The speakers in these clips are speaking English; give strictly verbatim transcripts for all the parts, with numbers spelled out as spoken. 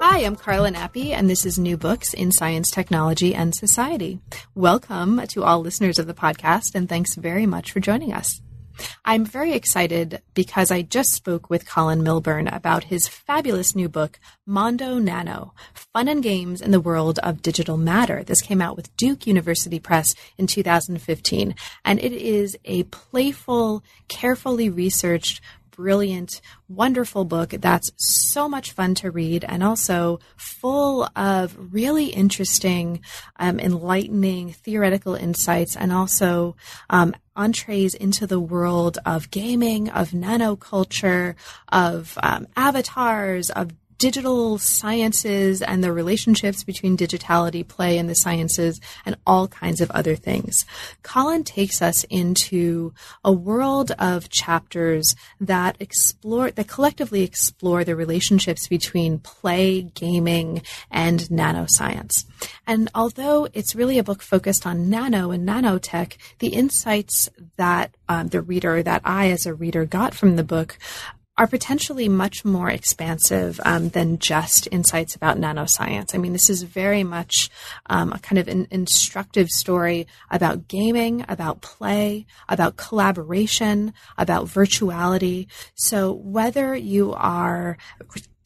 Hi, I'm Carla Nappi, and this is New Books in Science, Technology, and Society. Welcome to all listeners of the podcast, and thanks very much for joining us. I'm very excited because I just spoke with Colin Milburn about his fabulous new book, Mondo Nano, Fun and Games in the World of Digital Matter. This came out with Duke University Press in two thousand fifteen, and it is a playful, carefully researched, brilliant, wonderful book that's so much fun to read and also full of really interesting, um, enlightening theoretical insights and also um, entrees into the world of gaming, of nanoculture, of um, avatars, of digital sciences and the relationships between digitality, play, and the sciences, and all kinds of other things. Colin takes us into a world of chapters that explore, that collectively explore the relationships between play, gaming, and nanoscience. And although it's really a book focused on nano and nanotech, the insights that um, the reader, that I as a reader got from the book are potentially much more expansive um, than just insights about nanoscience. I mean, this is very much um, a kind of an instructive story about gaming, about play, about collaboration, about virtuality. So whether you are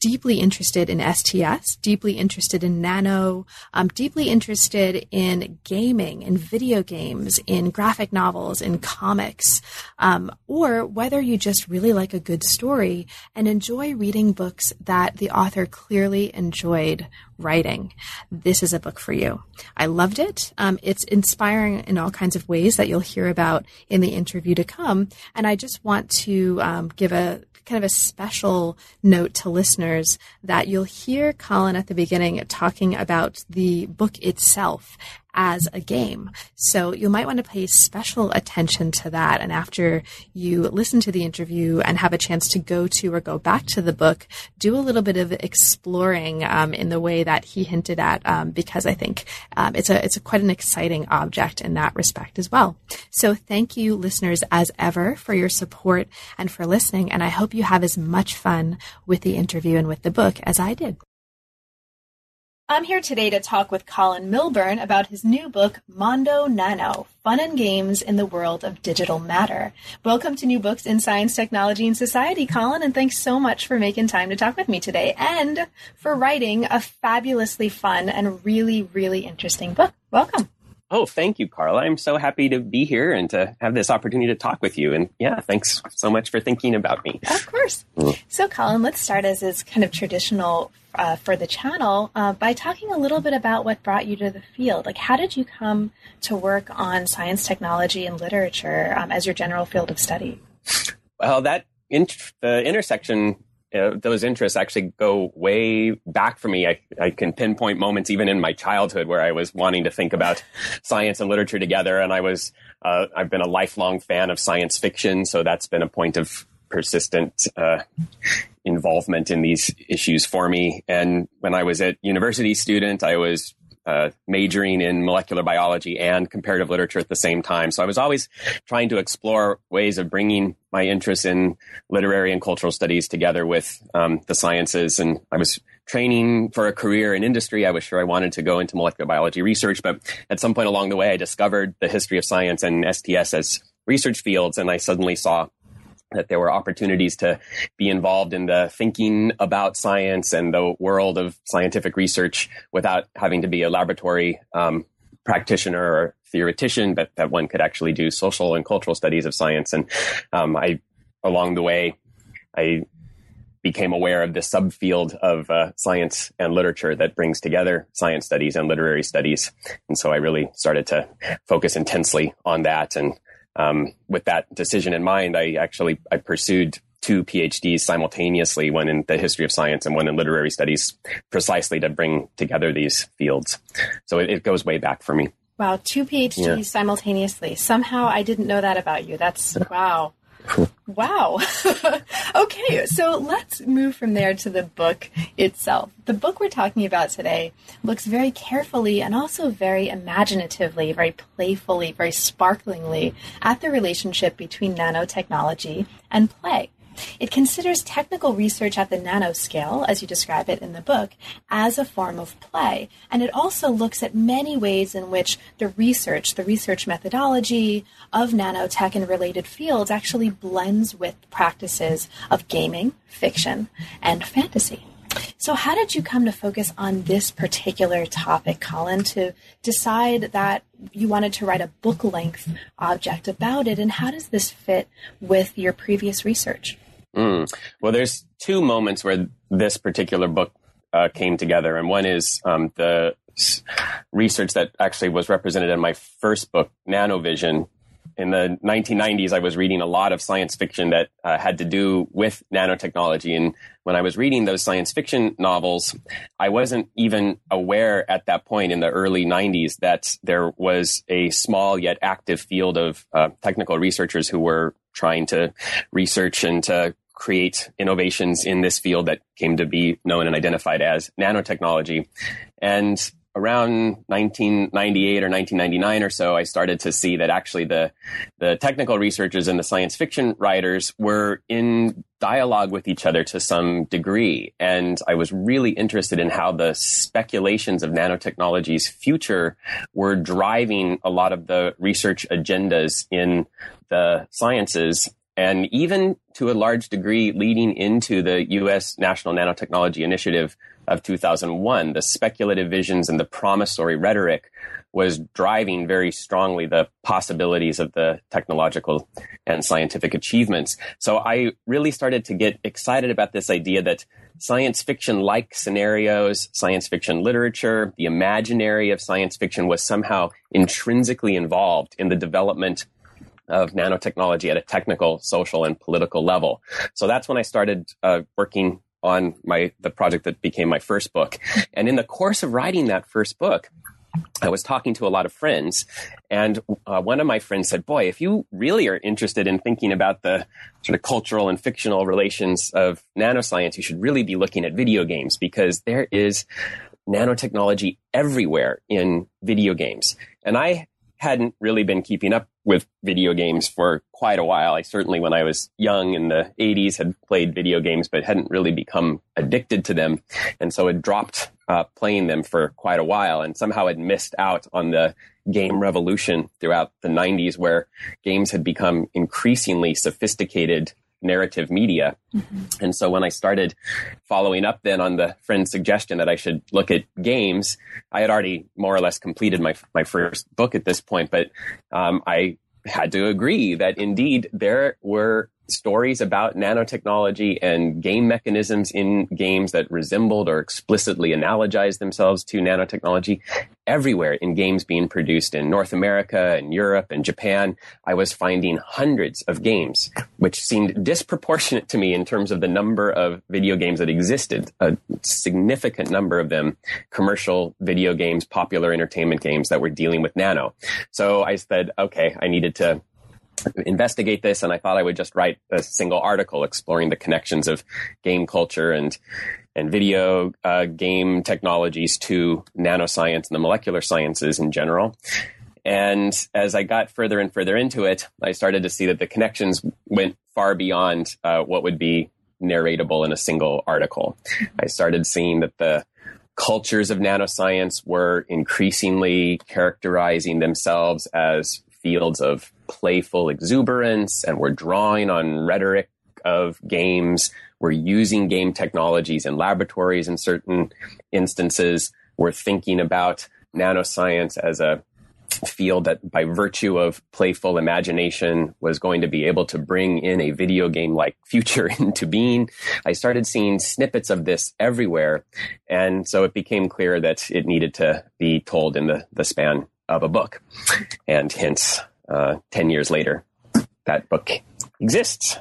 deeply interested in S T S, deeply interested in nano, um, deeply interested in gaming, in video games, in graphic novels, in comics, um, or whether you just really like a good story and enjoy reading books that the author clearly enjoyed writing. This is a book for you. I loved it. Um, it's inspiring in all kinds of ways that you'll hear about in the interview to come. And I just want to um, give a kind of a special note to listeners that you'll hear Colin at the beginning talking about the book itself as a game. So you might want to pay special attention to that. And after you listen to the interview and have a chance to go to or go back to the book, do a little bit of exploring um, in the way that he hinted at, um, because I think um, it's a it's a quite an exciting object in that respect as well. So thank you, listeners, as ever, for your support and for listening. And I hope you have as much fun with the interview and with the book as I did. I'm here today to talk with Colin Milburn about his new book, Mondo Nano, Fun and Games in the World of Digital Matter. Welcome to New Books in Science, Technology, and Society, Colin, and thanks so much for making time to talk with me today and for writing a fabulously fun and really, really interesting book. Welcome. Oh, thank you, Carla. I'm so happy to be here and to have this opportunity to talk with you. And yeah, thanks so much for thinking about me. Of course. So, Colin, let's start as is kind of traditional Uh, for the channel uh, by talking a little bit about what brought you to the field. Like, how did you come to work on science, technology, and literature um, as your general field of study? Well, that int- the intersection, uh, those interests actually go way back for me. I, I can pinpoint moments even in my childhood where I was wanting to think about science and literature together. And I was, uh, I've been a lifelong fan of science fiction. So that's been a point of persistent uh, involvement in these issues for me. And when I was a university student, I was uh, majoring in molecular biology and comparative literature at the same time. So I was always trying to explore ways of bringing my interests in literary and cultural studies together with um, the sciences. And I was training for a career in industry. I was sure I wanted to go into molecular biology research, but at some point along the way, I discovered the history of science and S T S as research fields. And I suddenly saw that there were opportunities to be involved in the thinking about science and the world of scientific research without having to be a laboratory um, practitioner or theoretician, but that one could actually do social and cultural studies of science. And um, I, along the way, I became aware of the subfield of uh, science and literature that brings together science studies and literary studies. And so I really started to focus intensely on that. And Um, with that decision in mind, I actually I pursued two PhDs simultaneously, one in the history of science and one in literary studies, precisely to bring together these fields. So it, it goes way back for me. Wow, two PhDs yeah. simultaneously. Somehow I didn't know that about you. That's, wow. Wow. Okay, so let's move from there to the book itself. The book we're talking about today looks very carefully and also very imaginatively, very playfully, very sparklingly at the relationship between nanotechnology and play. It considers technical research at the nanoscale, as you describe it in the book, as a form of play. And it also looks at many ways in which the research, the research methodology of nanotech and related fields actually blends with practices of gaming, fiction, and fantasy. So how did you come to focus on this particular topic, Colin, to decide that you wanted to write a book-length object about it? And how does this fit with your previous research? Mm. Well, there's two moments where this particular book uh, came together. And one is um, the research that actually was represented in my first book, Nanovision. In the nineteen nineties, I was reading a lot of science fiction that uh, had to do with nanotechnology. And when I was reading those science fiction novels, I wasn't even aware at that point in the early nineties that there was a small yet active field of uh, technical researchers who were trying to research and to create innovations in this field that came to be known and identified as nanotechnology. And around nineteen ninety-eight or nineteen ninety-nine or so, I started to see that actually the the technical researchers and the science fiction writers were in dialogue with each other to some degree. And I was really interested in how the speculations of nanotechnology's future were driving a lot of the research agendas in the sciences, and even to a large degree leading into the U S National Nanotechnology Initiative of two thousand one, the speculative visions and the promissory rhetoric was driving very strongly the possibilities of the technological and scientific achievements. So I really started to get excited about this idea that science fiction-like scenarios, science fiction literature, the imaginary of science fiction was somehow intrinsically involved in the development of nanotechnology at a technical, social, and political level. So that's when I started uh, working on my the project that became my first book. And in the course of writing that first book, I was talking to a lot of friends, and uh, one of my friends said, boy, if you really are interested in thinking about the sort of cultural and fictional relations of nanoscience, you should really be looking at video games, because there is nanotechnology everywhere in video games. And I hadn't really been keeping up with video games for quite a while. I certainly, when I was young in the eighties, had played video games, but hadn't really become addicted to them. And so had dropped uh, playing them for quite a while, and somehow had missed out on the game revolution throughout the nineties, where games had become increasingly sophisticated narrative media. Mm-hmm. And so when I started following up then on the friend's suggestion that I should look at games, I had already more or less completed my my first book at this point, but um, I had to agree that indeed there were stories about nanotechnology and game mechanisms in games that resembled or explicitly analogized themselves to nanotechnology everywhere in games being produced in North America and Europe and Japan. I was finding hundreds of games, which seemed disproportionate to me in terms of the number of video games that existed, a significant number of them, commercial video games, popular entertainment games that were dealing with nano. So I said, okay, I needed to investigate this, and I thought I would just write a single article exploring the connections of game culture and and video uh, game technologies to nanoscience and the molecular sciences in general. And as I got further and further into it, I started to see that the connections went far beyond uh, what would be narratable in a single article. I started seeing that the cultures of nanoscience were increasingly characterizing themselves as fields of playful exuberance, and were drawing on rhetoric of games, were using game technologies in laboratories in certain instances, were thinking about nanoscience as a field that by virtue of playful imagination was going to be able to bring in a video game-like future into being. I started seeing snippets of this everywhere, and so it became clear that it needed to be told in the, the span of a book, and hence, uh, ten years later, that book exists.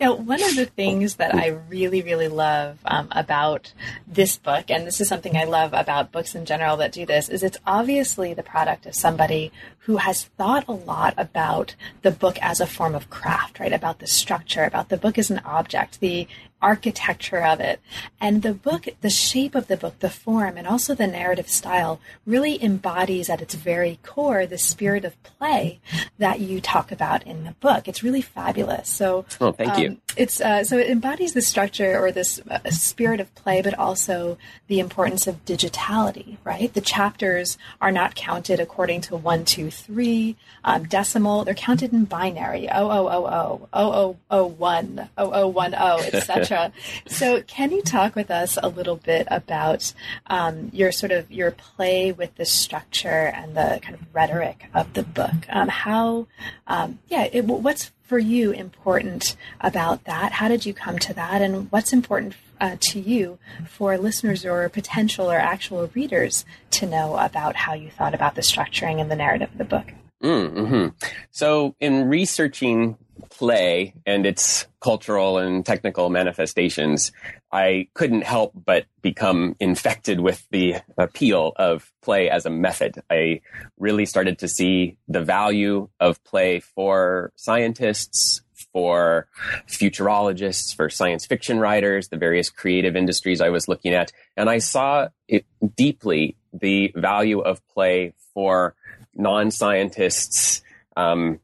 Now, one of the things that I really, really love um, about this book, and this is something I love about books in general that do this, is it's obviously the product of somebody who has thought a lot about the book as a form of craft, right? About the structure, about the book as an object, the architecture of it. And the book, the shape of the book, the form, and also the narrative style really embodies at its very core the spirit of play that you talk about in the book. It's really fabulous. So, oh, thank you. Um, it's uh, so it embodies the structure or this uh, spirit of play, but also the importance of digitality, right? The chapters are not counted according to one, two, three, um, decimal. They're counted in binary, zero zero zero zero, zero zero zero one, zero zero one zero, et cetera. So can you talk with us a little bit about um, your sort of your play with the structure and the kind of rhetoric of the book? Um, how, um, yeah, it, what's for you important about that? How did you come to that? And what's important uh, to you for listeners or potential or actual readers to know about how you thought about the structuring and the narrative of the book? Mm-hmm. So in researching play and its cultural and technical manifestations, I couldn't help but become infected with the appeal of play as a method. I really started to see the value of play for scientists, for futurologists, for science fiction writers, the various creative industries I was looking at. And I saw it deeply, the value of play for non-scientists, um,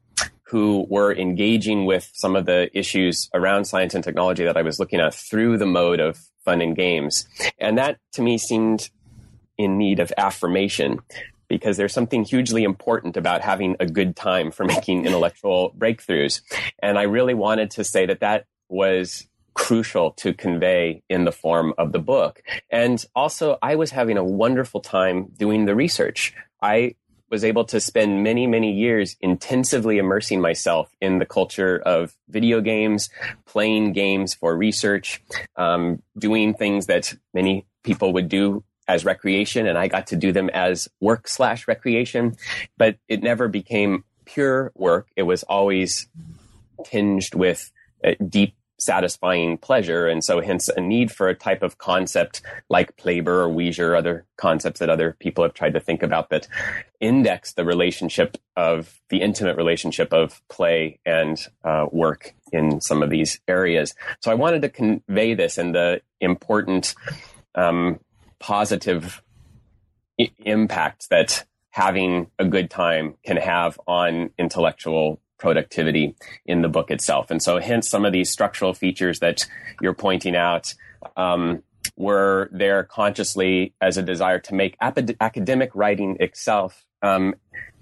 who were engaging with some of the issues around science and technology that I was looking at through the mode of fun and games. And that, to me, seemed in need of affirmation, because there's something hugely important about having a good time for making intellectual breakthroughs. And I really wanted to say that that was crucial to convey in the form of the book. And also, I was having a wonderful time doing the research. I was able to spend many, many years intensively immersing myself in the culture of video games, playing games for research, um, doing things that many people would do as recreation, and I got to do them as work slash recreation, but it never became pure work. It was always tinged with uh, deep, satisfying pleasure, and so hence a need for a type of concept like plabor or leisure, other concepts that other people have tried to think about that index the relationship of the intimate relationship of play and uh, work in some of these areas. So I wanted to convey this and the important um, positive I- impact that having a good time can have on intellectual productivity in the book itself. And so hence some of these structural features that you're pointing out um, were there consciously as a desire to make ap- academic writing itself um,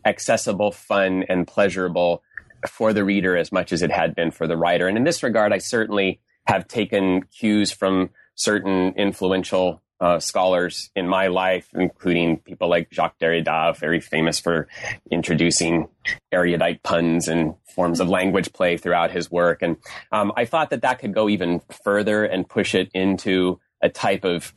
accessible, fun, and pleasurable for the reader as much as it had been for the writer. And in this regard, I certainly have taken cues from certain influential Uh, scholars in my life, including people like Jacques Derrida, very famous for introducing erudite puns and forms of language play throughout his work. And um, I thought that that could go even further and push it into a type of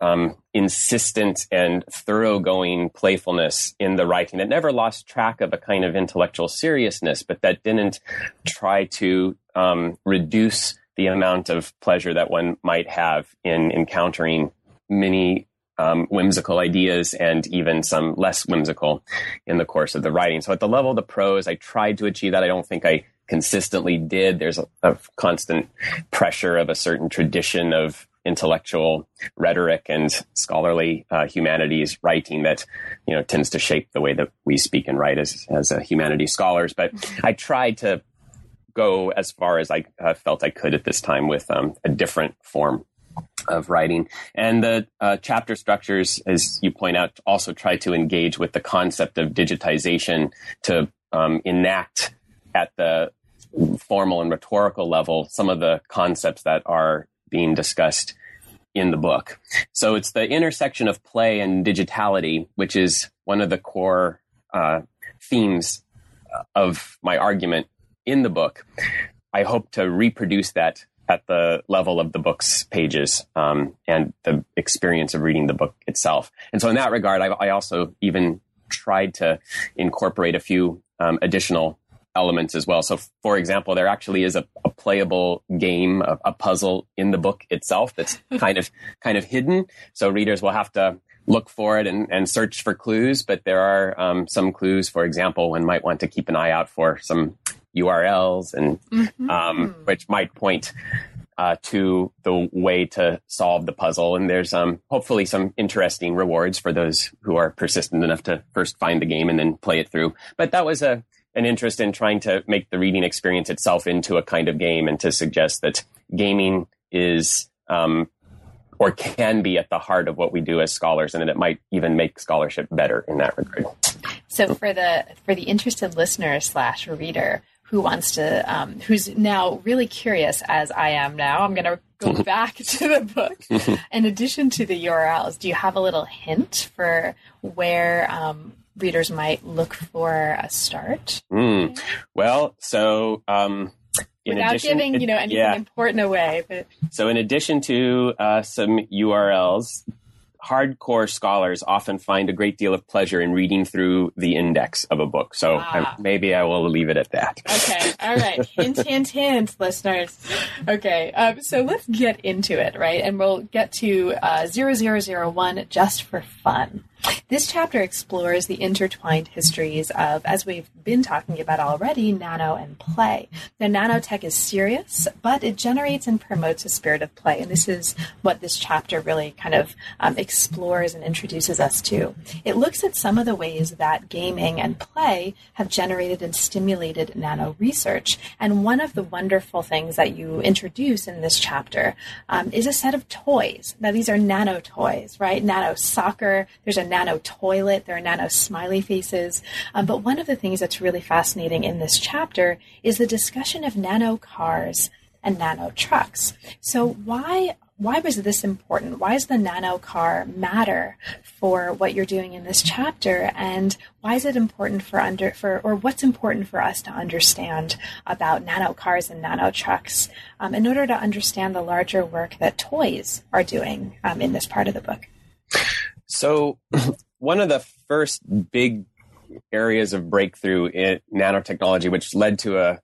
um, insistent and thoroughgoing playfulness in the writing that never lost track of a kind of intellectual seriousness, but that didn't try to um, reduce the amount of pleasure that one might have in encountering many um, whimsical ideas and even some less whimsical in the course of the writing. So at the level of the prose, I tried to achieve that. I don't think I consistently did. There's a, a constant pressure of a certain tradition of intellectual rhetoric and scholarly uh, humanities writing that, you know, tends to shape the way that we speak and write as, as uh, humanities scholars. But I tried to go as far as I uh, felt I could at this time with um, a different form of writing. And the uh, chapter structures, as you point out, also try to engage with the concept of digitization to um, enact at the formal and rhetorical level some of the concepts that are being discussed in the book. So it's the intersection of play and digitality, which is one of the core uh, themes of my argument in the book. I hope to reproduce that at the level of the book's pages um, and the experience of reading the book itself. And so in that regard, I, I also even tried to incorporate a few um, additional elements as well. So, for example, there actually is a, a playable game, a, a puzzle in the book itself that's kind of kind of hidden. So readers will have to look for it and, and search for clues. But there are um, some clues, for example, one might want to keep an eye out for some U R Ls, and mm-hmm. um, which might point uh, to the way to solve the puzzle. And there's um, hopefully some interesting rewards for those who are persistent enough to first find the game and then play it through. But that was a an interest in trying to make the reading experience itself into a kind of game, and to suggest that gaming is um, or can be at the heart of what we do as scholars, and that it might even make scholarship better in that regard. So for the for the interested listener slash reader who wants to, um, who's now really curious, as I am now, I'm going to go back to the book. In addition to the U R Ls, do you have a little hint for where um, readers might look for a start? Mm. Well, so... Um, in Without addition, giving, you know, anything yeah. important away. But. So in addition to uh, some U R Ls, hardcore scholars often find a great deal of pleasure in reading through the index of a book. So ah. I, maybe I will leave it at that. Okay. All right. Hint, hint, hint, listeners. Okay. Um, so let's get into it, right? And we'll get to uh, zero zero zero one just for fun. This chapter explores the intertwined histories of, as we've been talking about already, nano and play. Now, nanotech is serious, but it generates and promotes a spirit of play. And this is what this chapter really kind of um, explores and introduces us to. It looks at some of the ways that gaming and play have generated and stimulated nano research. And one of the wonderful things that you introduce in this chapter um, is a set of toys. Now, these are nano toys, right? Nano soccer. There's a nano toilet, there are nano smiley faces. Um, but one of the things that's really fascinating in this chapter is the discussion of nano cars and nano trucks. So why why was this important? Why does the nano car matter for what you're doing in this chapter? And why is it important for under for or what's important for us to understand about nano cars and nano trucks um, in order to understand the larger work that toys are doing um, in this part of the book? So one of the first big areas of breakthrough in nanotechnology, which led to a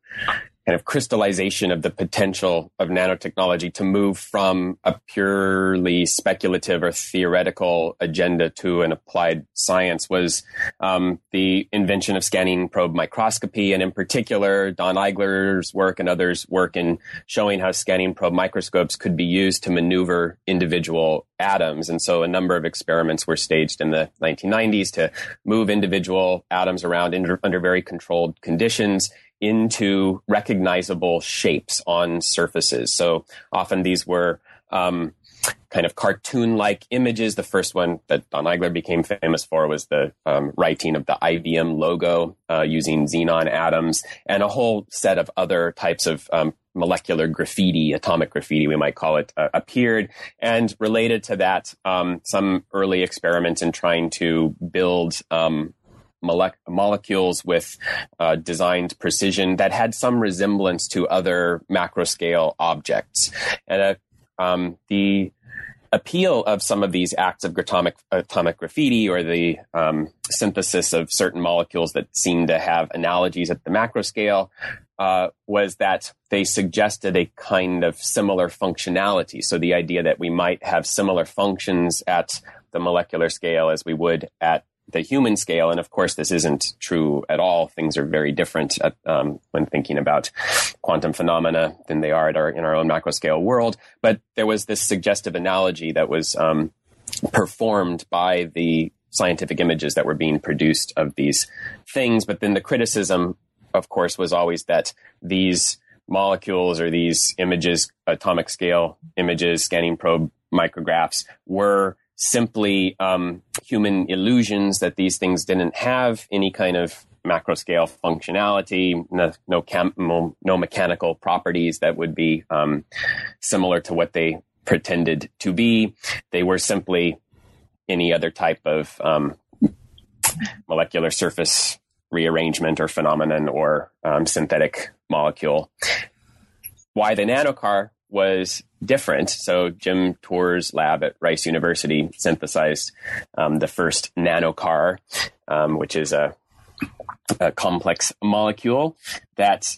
kind of crystallization of the potential of nanotechnology to move from a purely speculative or theoretical agenda to an applied science, was um, the invention of scanning probe microscopy. And in particular, Don Eigler's work and others' work in showing how scanning probe microscopes could be used to maneuver individual atoms. And so a number of experiments were staged in the nineteen nineties to move individual atoms around under, under very controlled conditions into recognizable shapes on surfaces. So often these were um, kind of cartoon-like images. The first one that Don Eigler became famous for was the um, writing of the I B M logo uh, using xenon atoms, and a whole set of other types of um, molecular graffiti, atomic graffiti, we might call it, uh, appeared. And related to that, um, some early experiments in trying to build um molecules with uh, designed precision that had some resemblance to other macroscale objects. And uh, um, the appeal of some of these acts of atomic, atomic graffiti, or the um, synthesis of certain molecules that seem to have analogies at the macroscale, uh, was that they suggested a kind of similar functionality. So the idea that we might have similar functions at the molecular scale as we would at the human scale. And of course, this isn't true at all. Things are very different at, um, when thinking about quantum phenomena than they are at our, in our own macroscale world. But there was this suggestive analogy that was um, performed by the scientific images that were being produced of these things. But then the criticism, of course, was always that these molecules or these images, atomic scale images, scanning probe micrographs, were simply um, human illusions, that these things didn't have any kind of macroscale functionality, no no, chem- no mechanical properties that would be um, similar to what they pretended to be. They were simply any other type of um, molecular surface rearrangement or phenomenon or um, synthetic molecule. Why the nanocar was different. So Jim Tour's lab at Rice University synthesized um, the first nanocar, um, which is a a complex molecule that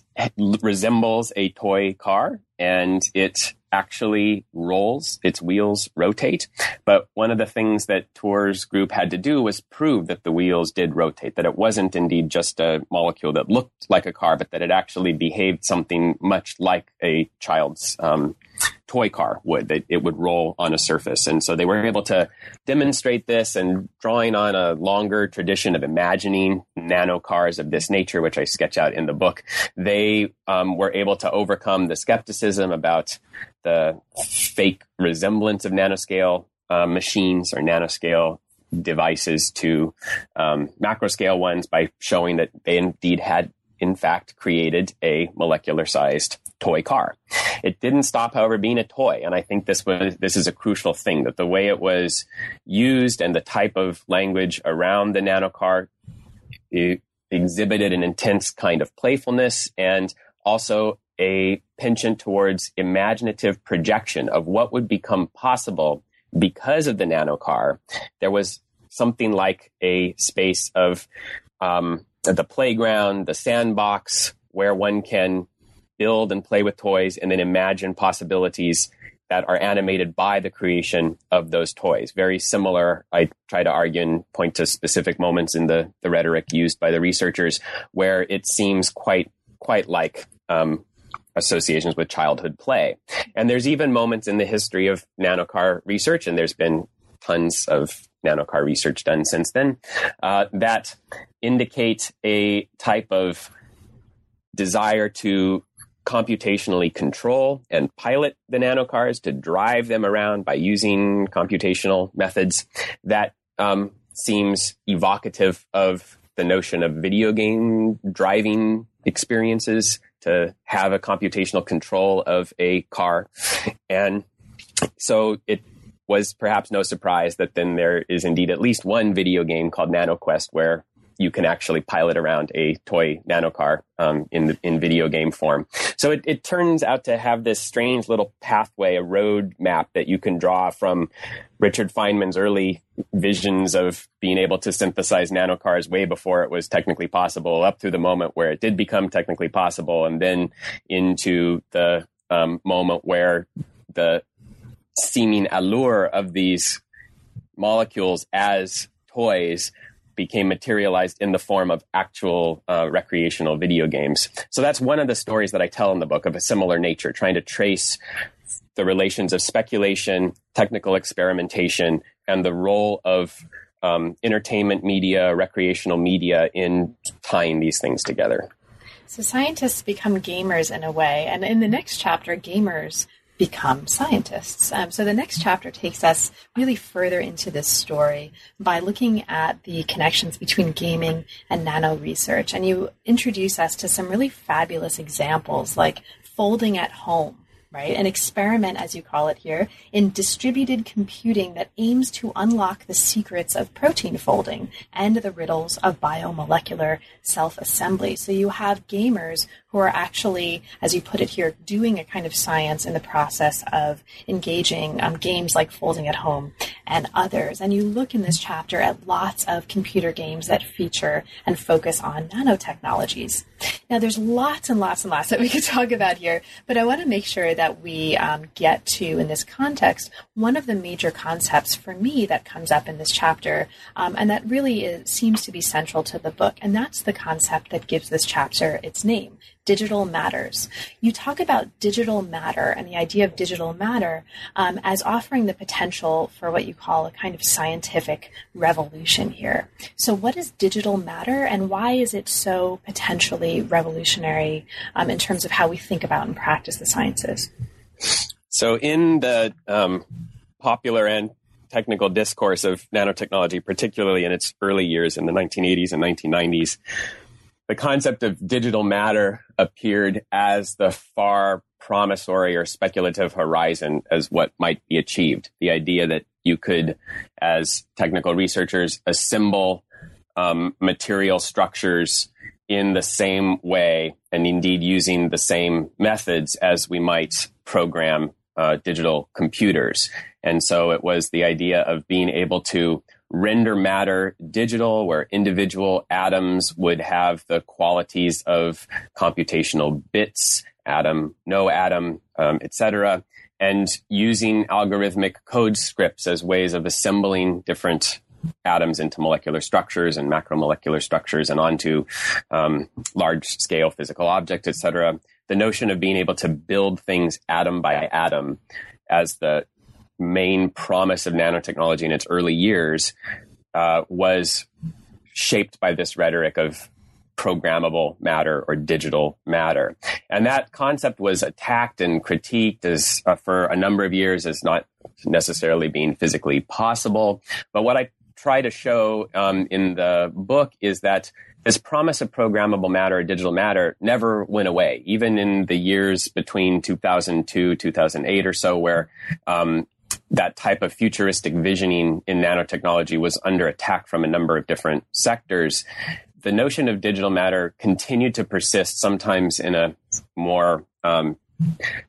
resembles a toy car, and it actually rolls, its wheels rotate. But one of the things that Tour's group had to do was prove that the wheels did rotate, that it wasn't indeed just a molecule that looked like a car, but that it actually behaved something much like a child's um, toy car would, that it would roll on a surface. And so they were able to demonstrate this, and drawing on a longer tradition of imagining nano cars of this nature, which I sketch out in the book, they um, were able to overcome the skepticism about the fake resemblance of nanoscale uh, machines or nanoscale devices to um, macroscale ones by showing that they indeed had, in fact, created a molecular-sized toy car. It didn't stop, however, being a toy. And I think this was this is a crucial thing, that the way it was used and the type of language around the nanocar exhibited an intense kind of playfulness and also a penchant towards imaginative projection of what would become possible because of the nanocar. There was something like a space of um, the playground, the sandbox, where one can build and play with toys and then imagine possibilities that are animated by the creation of those toys. Very similar, I try to argue and point to specific moments in the, the rhetoric used by the researchers where it seems quite quite like um, associations with childhood play. And there's even moments in the history of nanocar research, and there's been tons of nanocar research done since then, uh, that indicate a type of desire to computationally control and pilot the nanocars, to drive them around by using computational methods. That um, seems evocative of the notion of video game driving experiences, to have a computational control of a car. And so it was perhaps no surprise that then there is indeed at least one video game called NanoQuest where you can actually pilot around a toy nanocar um, in the, in video game form. So it, it turns out to have this strange little pathway, a road map that you can draw from Richard Feynman's early visions of being able to synthesize nanocars way before it was technically possible, up through the moment where it did become technically possible, and then into the um, moment where the seeming allure of these molecules as toys became materialized in the form of actual uh, recreational video games. So that's one of the stories that I tell in the book, of a similar nature, trying to trace the relations of speculation, technical experimentation, and the role of um, entertainment media, recreational media in tying these things together. So scientists become gamers in a way. And in the next chapter, gamers become scientists. Um, so the next chapter takes us really further into this story by looking at the connections between gaming and nano research. And you introduce us to some really fabulous examples, like folding at home, right? An experiment, as you call it here, in distributed computing that aims to unlock the secrets of protein folding and the riddles of biomolecular self-assembly. So you have gamers who are actually, as you put it here, doing a kind of science in the process of engaging um, games like Folding at Home and others. And you look in this chapter at lots of computer games that feature and focus on nanotechnologies. Now, there's lots and lots and lots that we could talk about here, but I want to make sure that we um, get to, in this context, one of the major concepts for me that comes up in this chapter, um, and that really is, seems to be central to the book, and that's the concept that gives this chapter its name. Digital matters. You talk about digital matter and the idea of digital matter um, as offering the potential for what you call a kind of scientific revolution here. So what is digital matter, and why is it so potentially revolutionary um, in terms of how we think about and practice the sciences? So in the um, popular and technical discourse of nanotechnology, particularly in its early years in the nineteen eighties and nineteen nineties, the concept of digital matter appeared as the far promissory or speculative horizon as what might be achieved. The idea that you could, as technical researchers, assemble um, material structures in the same way, and indeed using the same methods as we might program uh, digital computers. And so it was the idea of being able to render matter digital, where individual atoms would have the qualities of computational bits, atom, no atom, um, et cetera, and using algorithmic code scripts as ways of assembling different atoms into molecular structures and macromolecular structures and onto um, large-scale physical objects, et cetera. The notion of being able to build things atom by atom as the main promise of nanotechnology in its early years uh, was shaped by this rhetoric of programmable matter or digital matter. And that concept was attacked and critiqued as uh, for a number of years as not necessarily being physically possible. But what I try to show um, in the book is that this promise of programmable matter or digital matter never went away, even in the years between two thousand two, two thousand eight or so, where um, that type of futuristic visioning in nanotechnology was under attack from a number of different sectors. The notion of digital matter continued to persist, sometimes in a more um,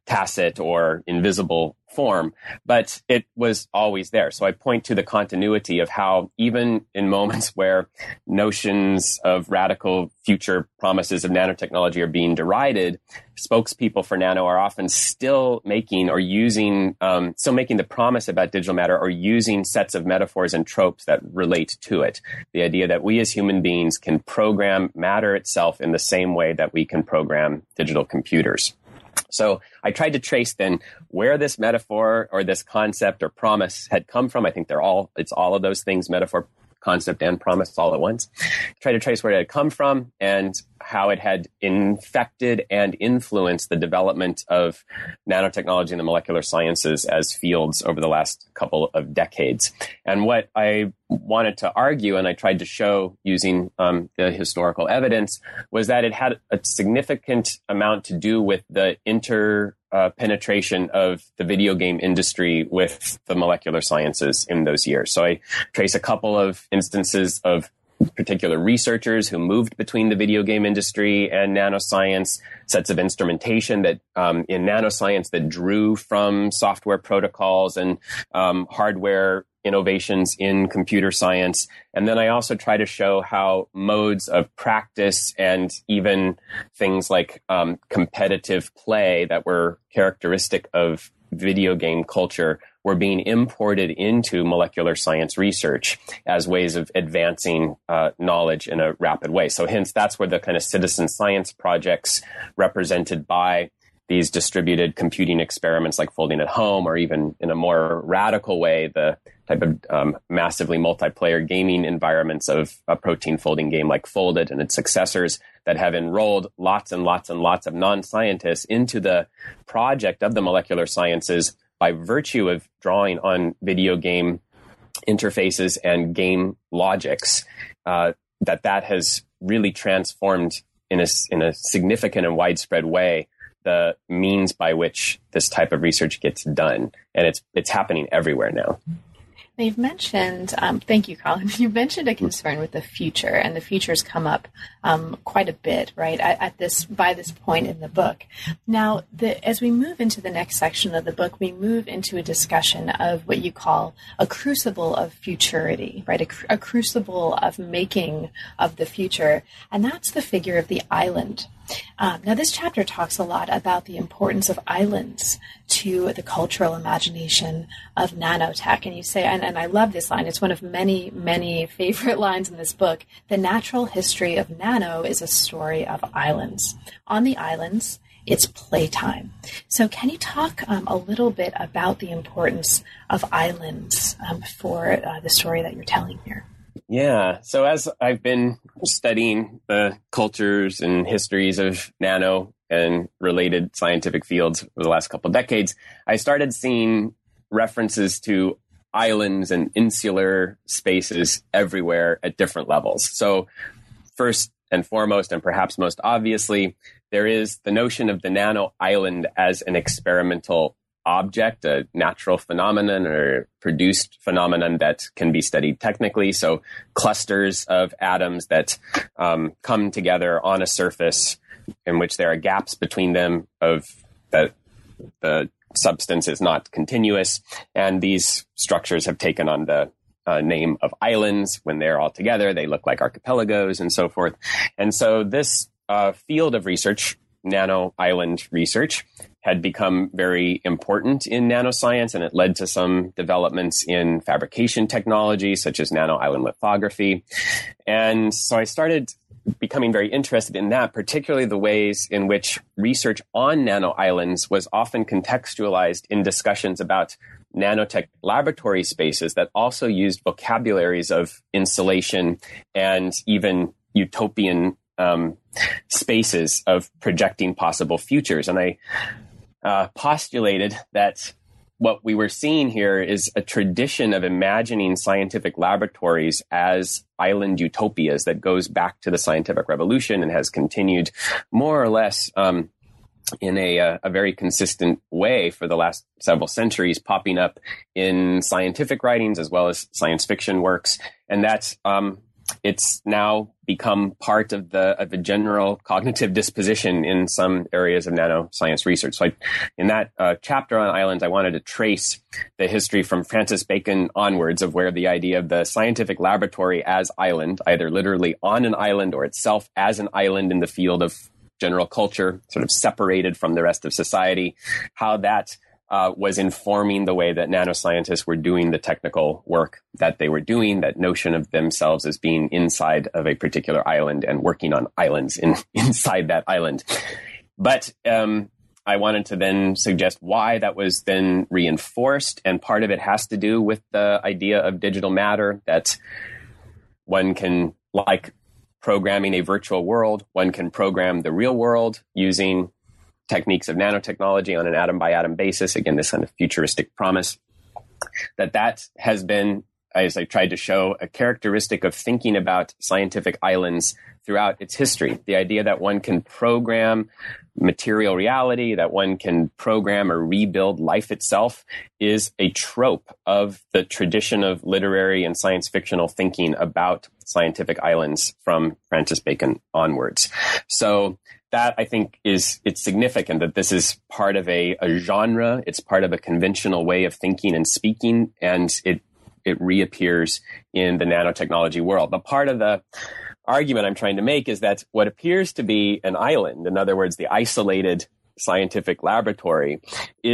tacit or invisible form, but it was always there. So I point to the continuity of how even in moments where notions of radical future promises of nanotechnology are being derided, spokespeople for nano are often still making or using, um, still making the promise about digital matter or using sets of metaphors and tropes that relate to it. The idea that we as human beings can program matter itself in the same way that we can program digital computers. So I tried to trace then where this metaphor or this concept or promise had come from. I think they're all, it's all of those things, metaphor, concept, and promise all at once. Try to trace where it had come from and how it had infected and influenced the development of nanotechnology and the molecular sciences as fields over the last couple of decades. And what I wanted to argue, and I tried to show using um, the historical evidence, was that it had a significant amount to do with the inter Uh, penetration of the video game industry with the molecular sciences in those years. So I trace a couple of instances of particular researchers who moved between the video game industry and nanoscience, sets of instrumentation that um, in nanoscience that drew from software protocols and um, hardware innovations in computer science. And then I also try to show how modes of practice and even things like um, competitive play that were characteristic of video game culture were being imported into molecular science research as ways of advancing uh, knowledge in a rapid way. So hence, that's where the kind of citizen science projects represented by these distributed computing experiments like folding at home, or even in a more radical way, the type of um, massively multiplayer gaming environments of a protein folding game like Foldit and its successors that have enrolled lots and lots and lots of non-scientists into the project of the molecular sciences by virtue of drawing on video game interfaces and game logics, uh, that that has really transformed in a, in a significant and widespread way the means by which this type of research gets done. And it's it's happening everywhere now. They've mentioned, um, thank you, Colin, you mentioned a concern with the future, and the future's come up um, quite a bit, right, at, at this by this point in the book. Now, the, as we move into the next section of the book, we move into a discussion of what you call a crucible of futurity, right, a, a crucible of making of the future, and that's the figure of the island. Um, now, this chapter talks a lot about the importance of islands to the cultural imagination of nanotech. And you say, and, and I love this line, it's one of many, many favorite lines in this book, the natural history of nano is a story of islands. On the islands, it's playtime. So can you talk um, a little bit about the importance of islands um, for uh, the story that you're telling here? Yeah. So as I've been studying the cultures and histories of nano and related scientific fields over the last couple of decades, I started seeing references to islands and insular spaces everywhere at different levels. So first and foremost, and perhaps most obviously, there is the notion of the nano island as an experimental object, a natural phenomenon or produced phenomenon that can be studied technically. So clusters of atoms that um, come together on a surface in which there are gaps between them of that the substance is not continuous. And these structures have taken on the uh, name of islands. When they're all together, they look like archipelagos and so forth. And so this uh, field of research, nano island research, had become very important in nanoscience, and it led to some developments in fabrication technology, such as nano island lithography. And so I started becoming very interested in that, particularly the ways in which research on nano islands was often contextualized in discussions about nanotech laboratory spaces that also used vocabularies of insulation and even utopian um, spaces of projecting possible futures. And I Uh, postulated that what we were seeing here is a tradition of imagining scientific laboratories as island utopias that goes back to the scientific revolution and has continued more or less um, in a, a, a very consistent way for the last several centuries, popping up in scientific writings as well as science fiction works. And that's um, it's now become part of the of the general cognitive disposition in some areas of nanoscience research. So I, in that uh, chapter on islands, I wanted to trace the history from Francis Bacon onwards of where the idea of the scientific laboratory as island, either literally on an island or itself as an island in the field of general culture, sort of separated from the rest of society, how that Uh, was informing the way that nanoscientists were doing the technical work that they were doing, that notion of themselves as being inside of a particular island and working on islands in, inside that island. But um, I wanted to then suggest why that was then reinforced, and part of it has to do with the idea of digital matter, that one can, like programming a virtual world, one can program the real world using techniques of nanotechnology on an atom by atom basis. Again, this kind of futuristic promise that that has been, as I tried to show, a characteristic of thinking about scientific islands throughout its history. The idea that one can program material reality, that one can program or rebuild life itself, is a trope of the tradition of literary and science fictional thinking about scientific islands from Francis Bacon onwards. So that, I think, is it's significant that this is part of a, a genre. It's part of a conventional way of thinking and speaking, and it it reappears in the nanotechnology world. But part of the argument I'm trying to make is that what appears to be an island, in other words, the isolated scientific laboratory,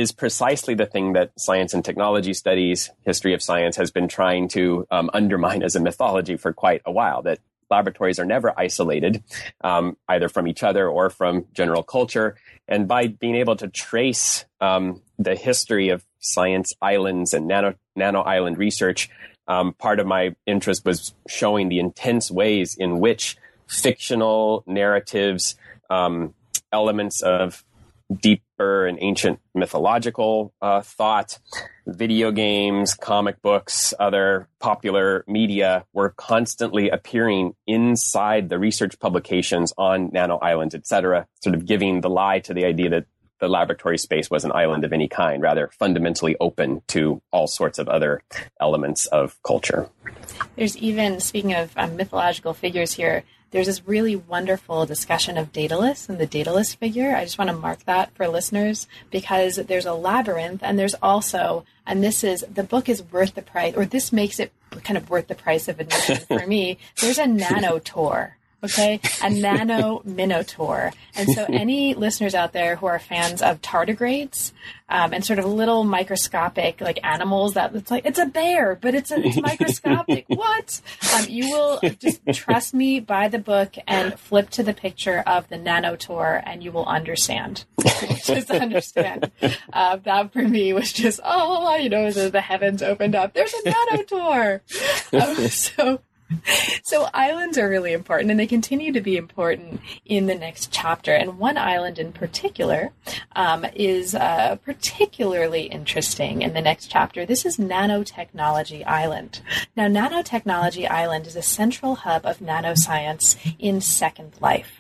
is precisely the thing that science and technology studies, history of science, has been trying to um, undermine as a mythology for quite a while, that laboratories are never isolated, um, either from each other or from general culture. And by being able to trace um, the history of science islands and nano, nano island research, um, part of my interest was showing the intense ways in which fictional narratives, um, elements of deeper and ancient mythological uh, thought, video games, comic books, other popular media were constantly appearing inside the research publications on nano islands, et cetera, sort of giving the lie to the idea that the laboratory space was an island of any kind, rather fundamentally open to all sorts of other elements of culture. There's even, speaking of um, mythological figures here, there's this really wonderful discussion of Daedalus and the Daedalus figure. I just want to mark that for listeners, because there's a labyrinth, and there's also, and this is, the book is worth the price, or this makes it kind of worth the price of admission for me. There's a nano tour. Okay, a nano minotaur. And so any listeners out there who are fans of tardigrades um, and sort of little microscopic like animals that it's like, it's a bear, but it's, a, it's microscopic. What? Um, you will just trust me, buy the book and flip to the picture of the nanotaur, and you will understand. Just understand. Uh, that for me was just, oh, all you know is the heavens opened up. There's a nanotaur. Um, so... So islands are really important, and they continue to be important in the next chapter. And one island in particular um, is uh, particularly interesting in the next chapter. This is Nanotechnology Island. Now, Nanotechnology Island is a central hub of nanoscience in Second Life.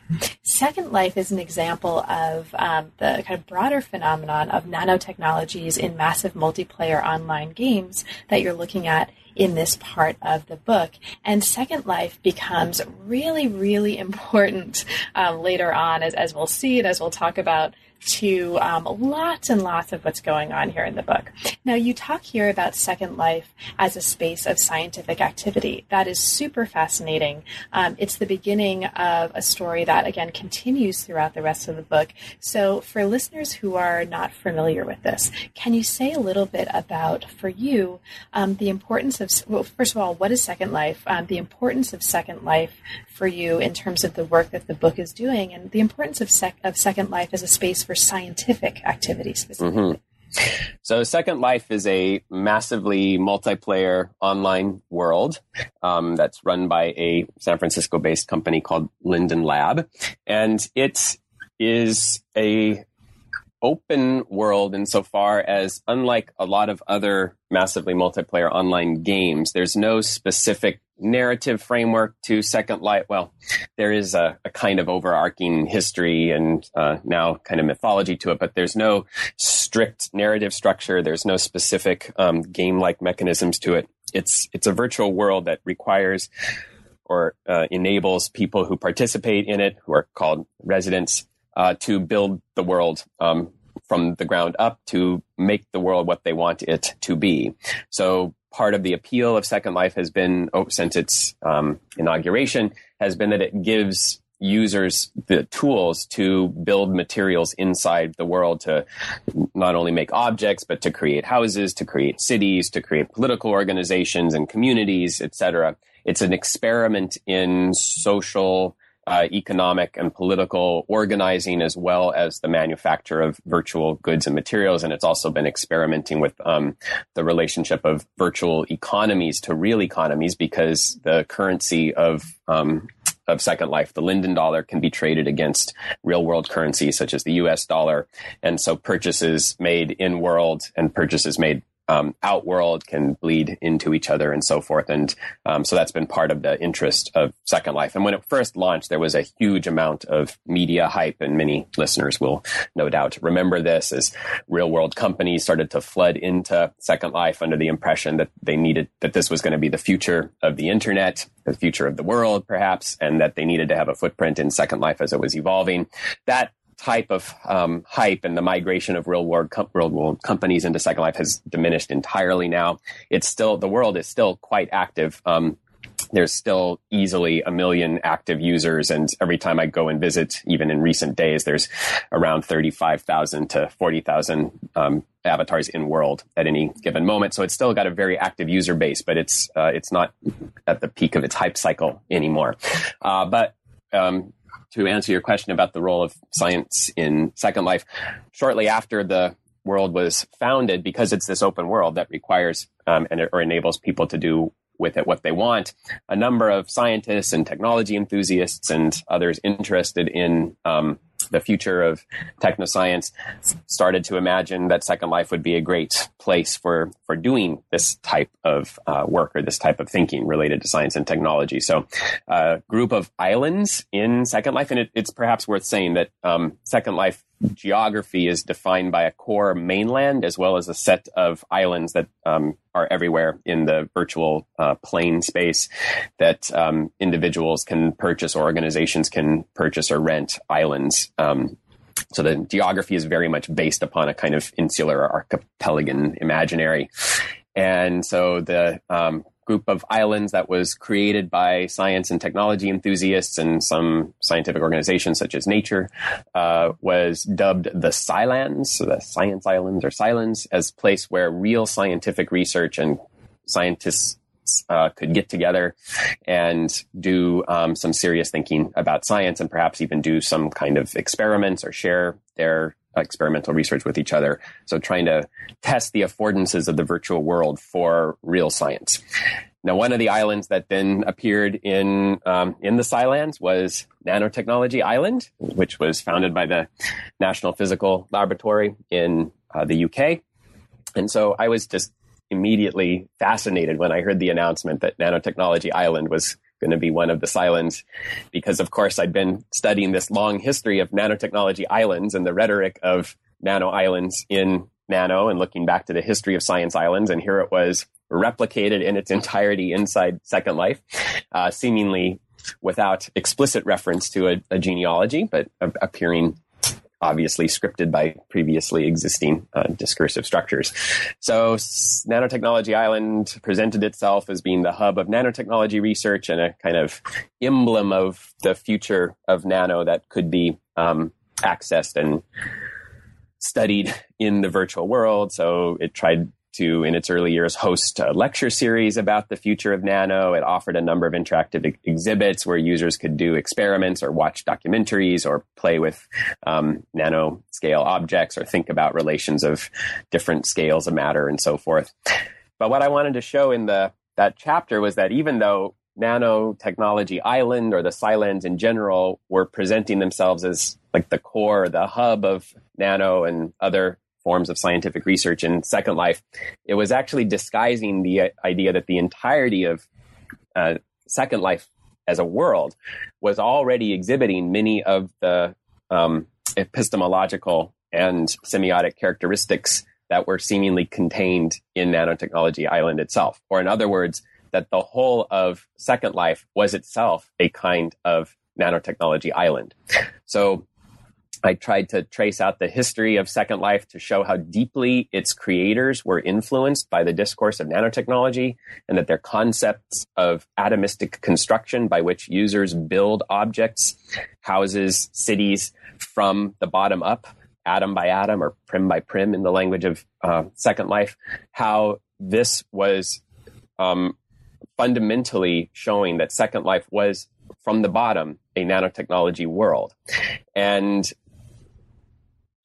Second Life is an example of um, the kind of broader phenomenon of nanotechnologies in massive multiplayer online games that you're looking at in this part of the book. And Second Life becomes really, really important um, later on, as, as we'll see and as we'll talk about to um, lots and lots of what's going on here in the book. Now, you talk here about Second Life as a space of scientific activity. That is super fascinating. Um, it's the beginning of a story that, again, continues throughout the rest of the book. So for listeners who are not familiar with this, can you say a little bit about, for you, um, the importance of, well, first of all, what is Second Life, um, the importance of Second Life for you in terms of the work that the book is doing, and the importance of, sec- of Second Life as a space for scientific activities specifically? Mm-hmm. So Second Life is a massively multiplayer online world um, that's run by a San Francisco-based company called Linden Lab. And it is a open world insofar as, unlike a lot of other massively multiplayer online games, there's no specific narrative framework to Second Life. Well, there is a, a kind of overarching history and uh, now kind of mythology to it, but there's no strict narrative structure. There's no specific um, game-like mechanisms to it. It's it's a virtual world that requires or uh, enables people who participate in it, who are called residents, uh, to build the world um, from the ground up, to make the world what they want it to be. So part of the appeal of Second Life has been, oh, since its um, inauguration, has been that it gives users the tools to build materials inside the world to not only make objects, but to create houses, to create cities, to create political organizations and communities, et cetera. It's an experiment in social, uh, economic, and political organizing, as well as the manufacture of virtual goods and materials. And it's also been experimenting with um, the relationship of virtual economies to real economies, because the currency of um, of Second Life, the Linden dollar, can be traded against real world currency, such as the U S dollar. And so purchases made in world and purchases made Um, outworld can bleed into each other, and so forth. And um, so that's been part of the interest of Second Life. And when it first launched, there was a huge amount of media hype, and many listeners will no doubt remember this, as real world companies started to flood into Second Life under the impression that they needed, that this was going to be the future of the internet, the future of the world, perhaps, and that they needed to have a footprint in Second Life as it was evolving. That type of um, hype and the migration of real world, com- real world companies into Second Life has diminished entirely now. It's still, the world is still quite active. Um, there's still easily a million active users. And every time I go and visit, even in recent days, there's around thirty-five thousand to forty thousand um, avatars in world at any given moment. So it's still got a very active user base, but it's, uh, it's not at the peak of its hype cycle anymore. Uh, but, um, To answer your question about the role of science in Second Life, shortly after the world was founded, because it's this open world that requires um, and or enables people to do with it what they want, a number of scientists and technology enthusiasts and others interested in um, the future of technoscience started to imagine that Second Life would be a great place for, for doing this type of uh, work or this type of thinking related to science and technology. So a uh, group of islands in Second Life, and it, it's perhaps worth saying that um, Second Life geography is defined by a core mainland as well as a set of islands that um, are everywhere in the virtual uh, plane space that um, individuals can purchase or organizations can purchase or rent islands. Um, so the geography is very much based upon a kind of insular archipelagian imaginary. And so the um, group of islands that was created by science and technology enthusiasts and some scientific organizations such as Nature uh, was dubbed the Silans, so the Science Islands or Silans, as a place where real scientific research and scientists Uh, could get together and do um, some serious thinking about science, and perhaps even do some kind of experiments or share their experimental research with each other. So trying to test the affordances of the virtual world for real science. Now, one of the islands that then appeared in um, in the Silans was Nanotechnology Island, which was founded by the National Physical Laboratory in uh, the U K. And so I was just immediately fascinated when I heard the announcement that Nanotechnology Island was going to be one of the Silans, because of course I'd been studying this long history of nanotechnology islands and the rhetoric of nano islands in Nano, and looking back to the history of science islands, and here it was replicated in its entirety inside Second Life, uh, seemingly without explicit reference to a, a genealogy, but appearing obviously scripted by previously existing uh, discursive structures. So Nanotechnology Island presented itself as being the hub of nanotechnology research and a kind of emblem of the future of nano that could be um, accessed and studied in the virtual world. So it tried to, in its early years, host a lecture series about the future of nano. It offered a number of interactive ex- exhibits where users could do experiments or watch documentaries or play with um, nanoscale objects or think about relations of different scales of matter and so forth. But what I wanted to show in the that chapter was that even though Nanotechnology Island or the Silans in general were presenting themselves as like the core, the hub of nano and other forms of scientific research in Second Life, it was actually disguising the idea that the entirety of uh, Second Life as a world was already exhibiting many of the um, epistemological and semiotic characteristics that were seemingly contained in Nanotechnology Island itself. Or in other words, that the whole of Second Life was itself a kind of Nanotechnology Island. So I tried to trace out the history of Second Life to show how deeply its creators were influenced by the discourse of nanotechnology, and that their concepts of atomistic construction by which users build objects, houses, cities from the bottom up, atom by atom or prim by prim in the language of uh, Second Life, how this was um, fundamentally showing that Second Life was, from the bottom, a nanotechnology world. And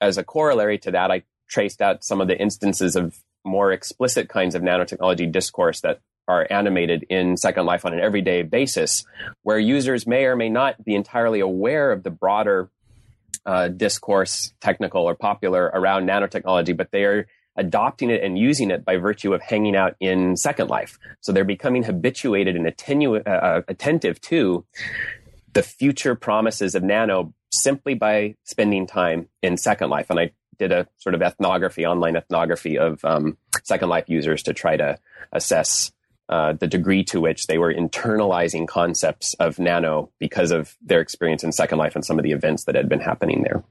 as a corollary to that, I traced out some of the instances of more explicit kinds of nanotechnology discourse that are animated in Second Life on an everyday basis, where users may or may not be entirely aware of the broader uh, discourse, technical or popular, around nanotechnology, but they are adopting it and using it by virtue of hanging out in Second Life. So they're becoming habituated and attenu- uh, attentive to the future promises of nano simply by spending time in Second Life. And I did a sort of ethnography, online ethnography of um, Second Life users to try to assess uh, the degree to which they were internalizing concepts of nano because of their experience in Second Life and some of the events that had been happening there.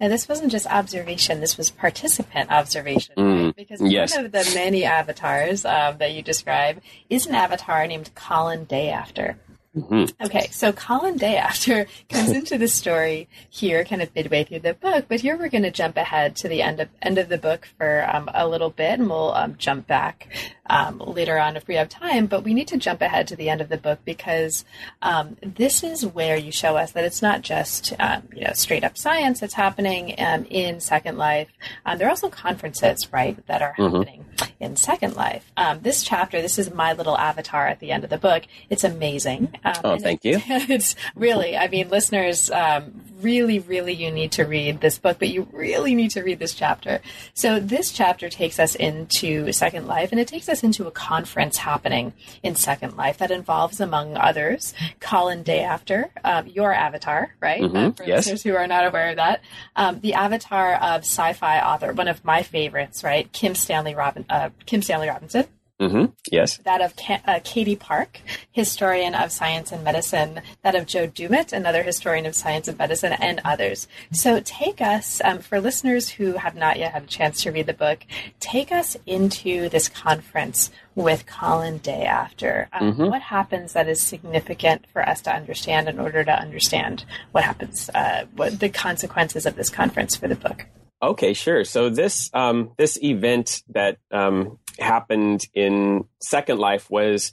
Now, this wasn't just observation. This was participant observation, mm, right? Because yes. One of the many avatars um, that you describe is an avatar named Colin Dayafter. Mm-hmm. Okay, so Colin Dayafter comes into the story here kind of midway through the book, but here we're going to jump ahead to the end of end of the book for um, a little bit, and we'll um, jump back um, later on if we have time, but we need to jump ahead to the end of the book because um, this is where you show us that it's not just um, you know straight up science that's happening um, in Second Life. Um, there are also conferences, right, that are mm-hmm. happening in Second Life. Um, this chapter, this is my little avatar at the end of the book. It's amazing. Um, oh, thank it, you. It's really, I mean, listeners, um, really, really, you need to read this book, but you really need to read this chapter. So this chapter takes us into Second Life, and it takes us into a conference happening in Second Life that involves, among others, Colin Dayafter, um, your avatar, right? Mm-hmm. Uh, for yes. listeners who are not aware of that. Um, the avatar of sci-fi author, one of my favorites, right? Kim Stanley Robin, uh, Kim Stanley Robinson. Mm-hmm. Yes. That of Ka- uh, Katie Park, historian of science and medicine, that of Joe Dumit, another historian of science and medicine, and others. So take us, um, for listeners who have not yet had a chance to read the book, take us into this conference with Colin Dayafter. Um, mm-hmm. What happens that is significant for us to understand in order to understand what happens, uh, what the consequences of this conference for the book? Okay, sure. So this um, this event that um, happened in Second Life was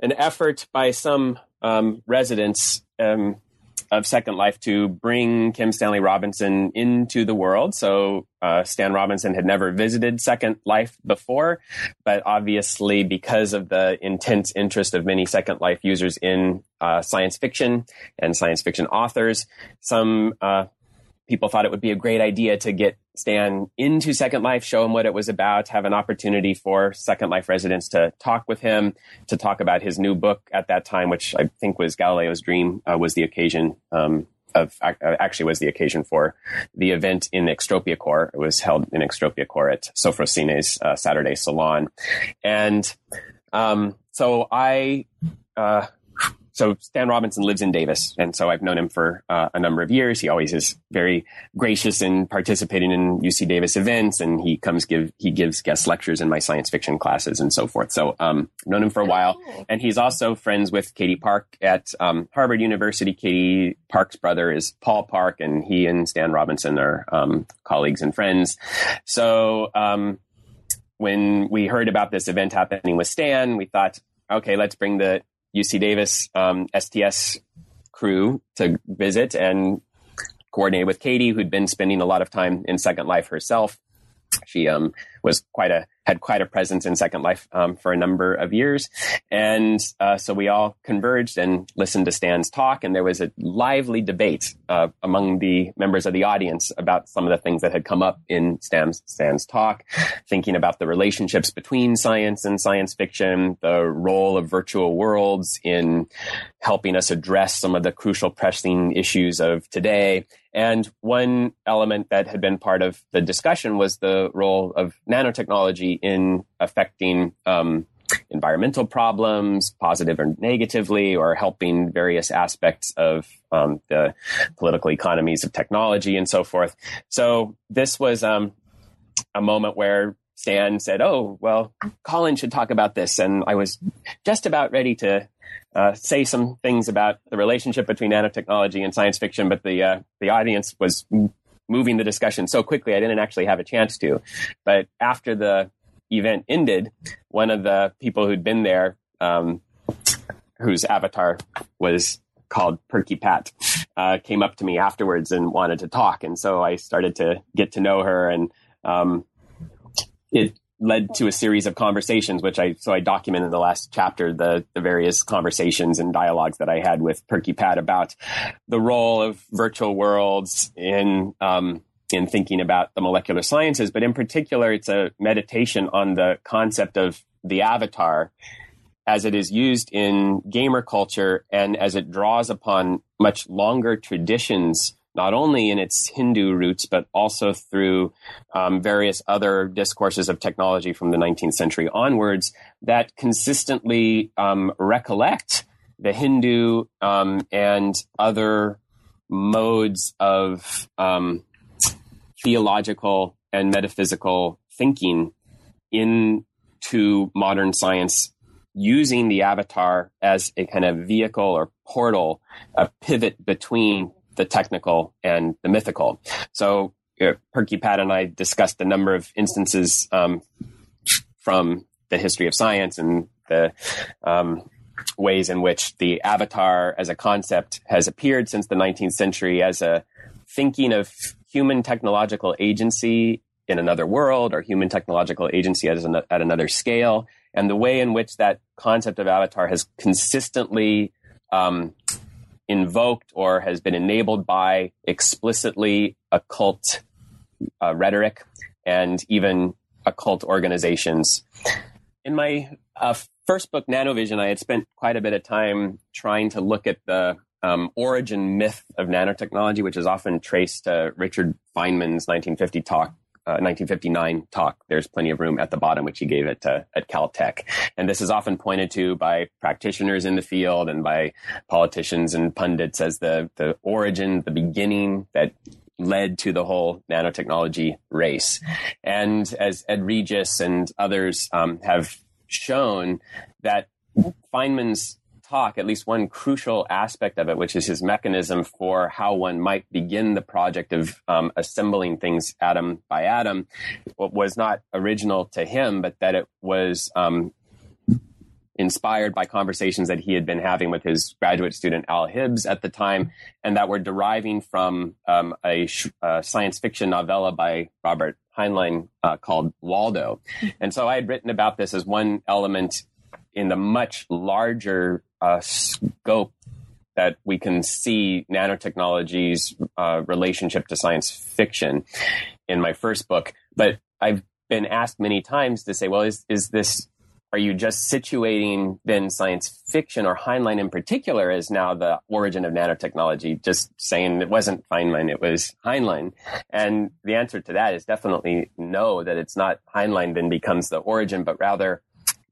an effort by some um, residents um, of Second Life to bring Kim Stanley Robinson into the world. So uh, Stan Robinson had never visited Second Life before, but obviously because of the intense interest of many Second Life users in uh, science fiction and science fiction authors, some uh people thought it would be a great idea to get Stan into Second Life, show him what it was about, have an opportunity for Second Life residents to talk with him, to talk about his new book at that time, which I think was Galileo's Dream, uh, was the occasion um, of, uh, actually was the occasion for the event in Extropia Core. It was held in Extropia Core at Sophrosine's uh, Saturday Salon. And um, so I uh, so Stan Robinson lives in Davis, and so I've known him for uh, a number of years. He always is very gracious in participating in U C Davis events, and he comes give he gives guest lectures in my science fiction classes and so forth. So um, known him for a while, and he's also friends with Katie Park at um, Harvard University. Katie Park's brother is Paul Park, and he and Stan Robinson are um, colleagues and friends. So um, when we heard about this event happening with Stan, we thought, okay, let's bring the U C Davis um, S T S crew to visit and coordinate with Katie, who'd been spending a lot of time in Second Life herself. She um, was quite a had quite a presence in Second Life um, for a number of years, and uh, so we all converged and listened to Stan's talk. And there was a lively debate uh, among the members of the audience about some of the things that had come up in Stan's, Stan's talk, thinking about the relationships between science and science fiction, the role of virtual worlds in helping us address some of the crucial pressing issues of today. And one element that had been part of the discussion was the role of nanotechnology in affecting um, environmental problems, positive or negatively, or helping various aspects of um, the political economies of technology and so forth. So this was um, a moment where Stan said, oh, well, Colin should talk about this. And I was just about ready to uh, say some things about the relationship between nanotechnology and science fiction, but the uh, the audience was m- moving the discussion so quickly I didn't actually have a chance to. But after the event ended, one of the people who'd been there, um, whose avatar was called Perky Pat, uh, came up to me afterwards and wanted to talk. And so I started to get to know her, and um it led to a series of conversations, which I, so I documented in the last chapter, the, the various conversations and dialogues that I had with Perky Pat about the role of virtual worlds in, um, in thinking about the molecular sciences. But in particular, it's a meditation on the concept of the avatar as it is used in gamer culture, and as it draws upon much longer traditions, not only in its Hindu roots, but also through um, various other discourses of technology from the nineteenth century onwards that consistently um, recollect the Hindu um, and other modes of um, theological and metaphysical thinking into modern science, using the avatar as a kind of vehicle or portal, a pivot between the technical and the mythical. So uh, Perky Pat and I discussed a number of instances um, from the history of science and the um, ways in which the avatar as a concept has appeared since the nineteenth century as a thinking of human technological agency in another world, or human technological agency at, an, at another scale, and the way in which that concept of avatar has consistently um, invoked or has been enabled by explicitly occult uh, rhetoric and even occult organizations. In my uh, first book, Nanovision, I had spent quite a bit of time trying to look at the um, origin myth of nanotechnology, which is often traced to Richard Feynman's nineteen fifty talk, Uh, nineteen fifty-nine talk, There's Plenty of Room at the Bottom, which he gave it uh, at Caltech. And this is often pointed to by practitioners in the field and by politicians and pundits as the, the origin, the beginning that led to the whole nanotechnology race. And as Ed Regis and others um, have shown, that Feynman's talk, at least one crucial aspect of it, which is his mechanism for how one might begin the project of um, assembling things atom by atom, was not original to him, but that it was um, inspired by conversations that he had been having with his graduate student Al Hibbs at the time, and that were deriving from um, a, a science fiction novella by Robert Heinlein uh, called Waldo. And so I had written about this as one element in the much larger uh, scope that we can see nanotechnology's uh, relationship to science fiction in my first book. But I've been asked many times to say, well, is is this, are you just situating then science fiction, or Heinlein in particular, as now the origin of nanotechnology, just saying it wasn't Feynman, it was Heinlein? And the answer to that is definitely no, that it's not Heinlein then becomes the origin, but rather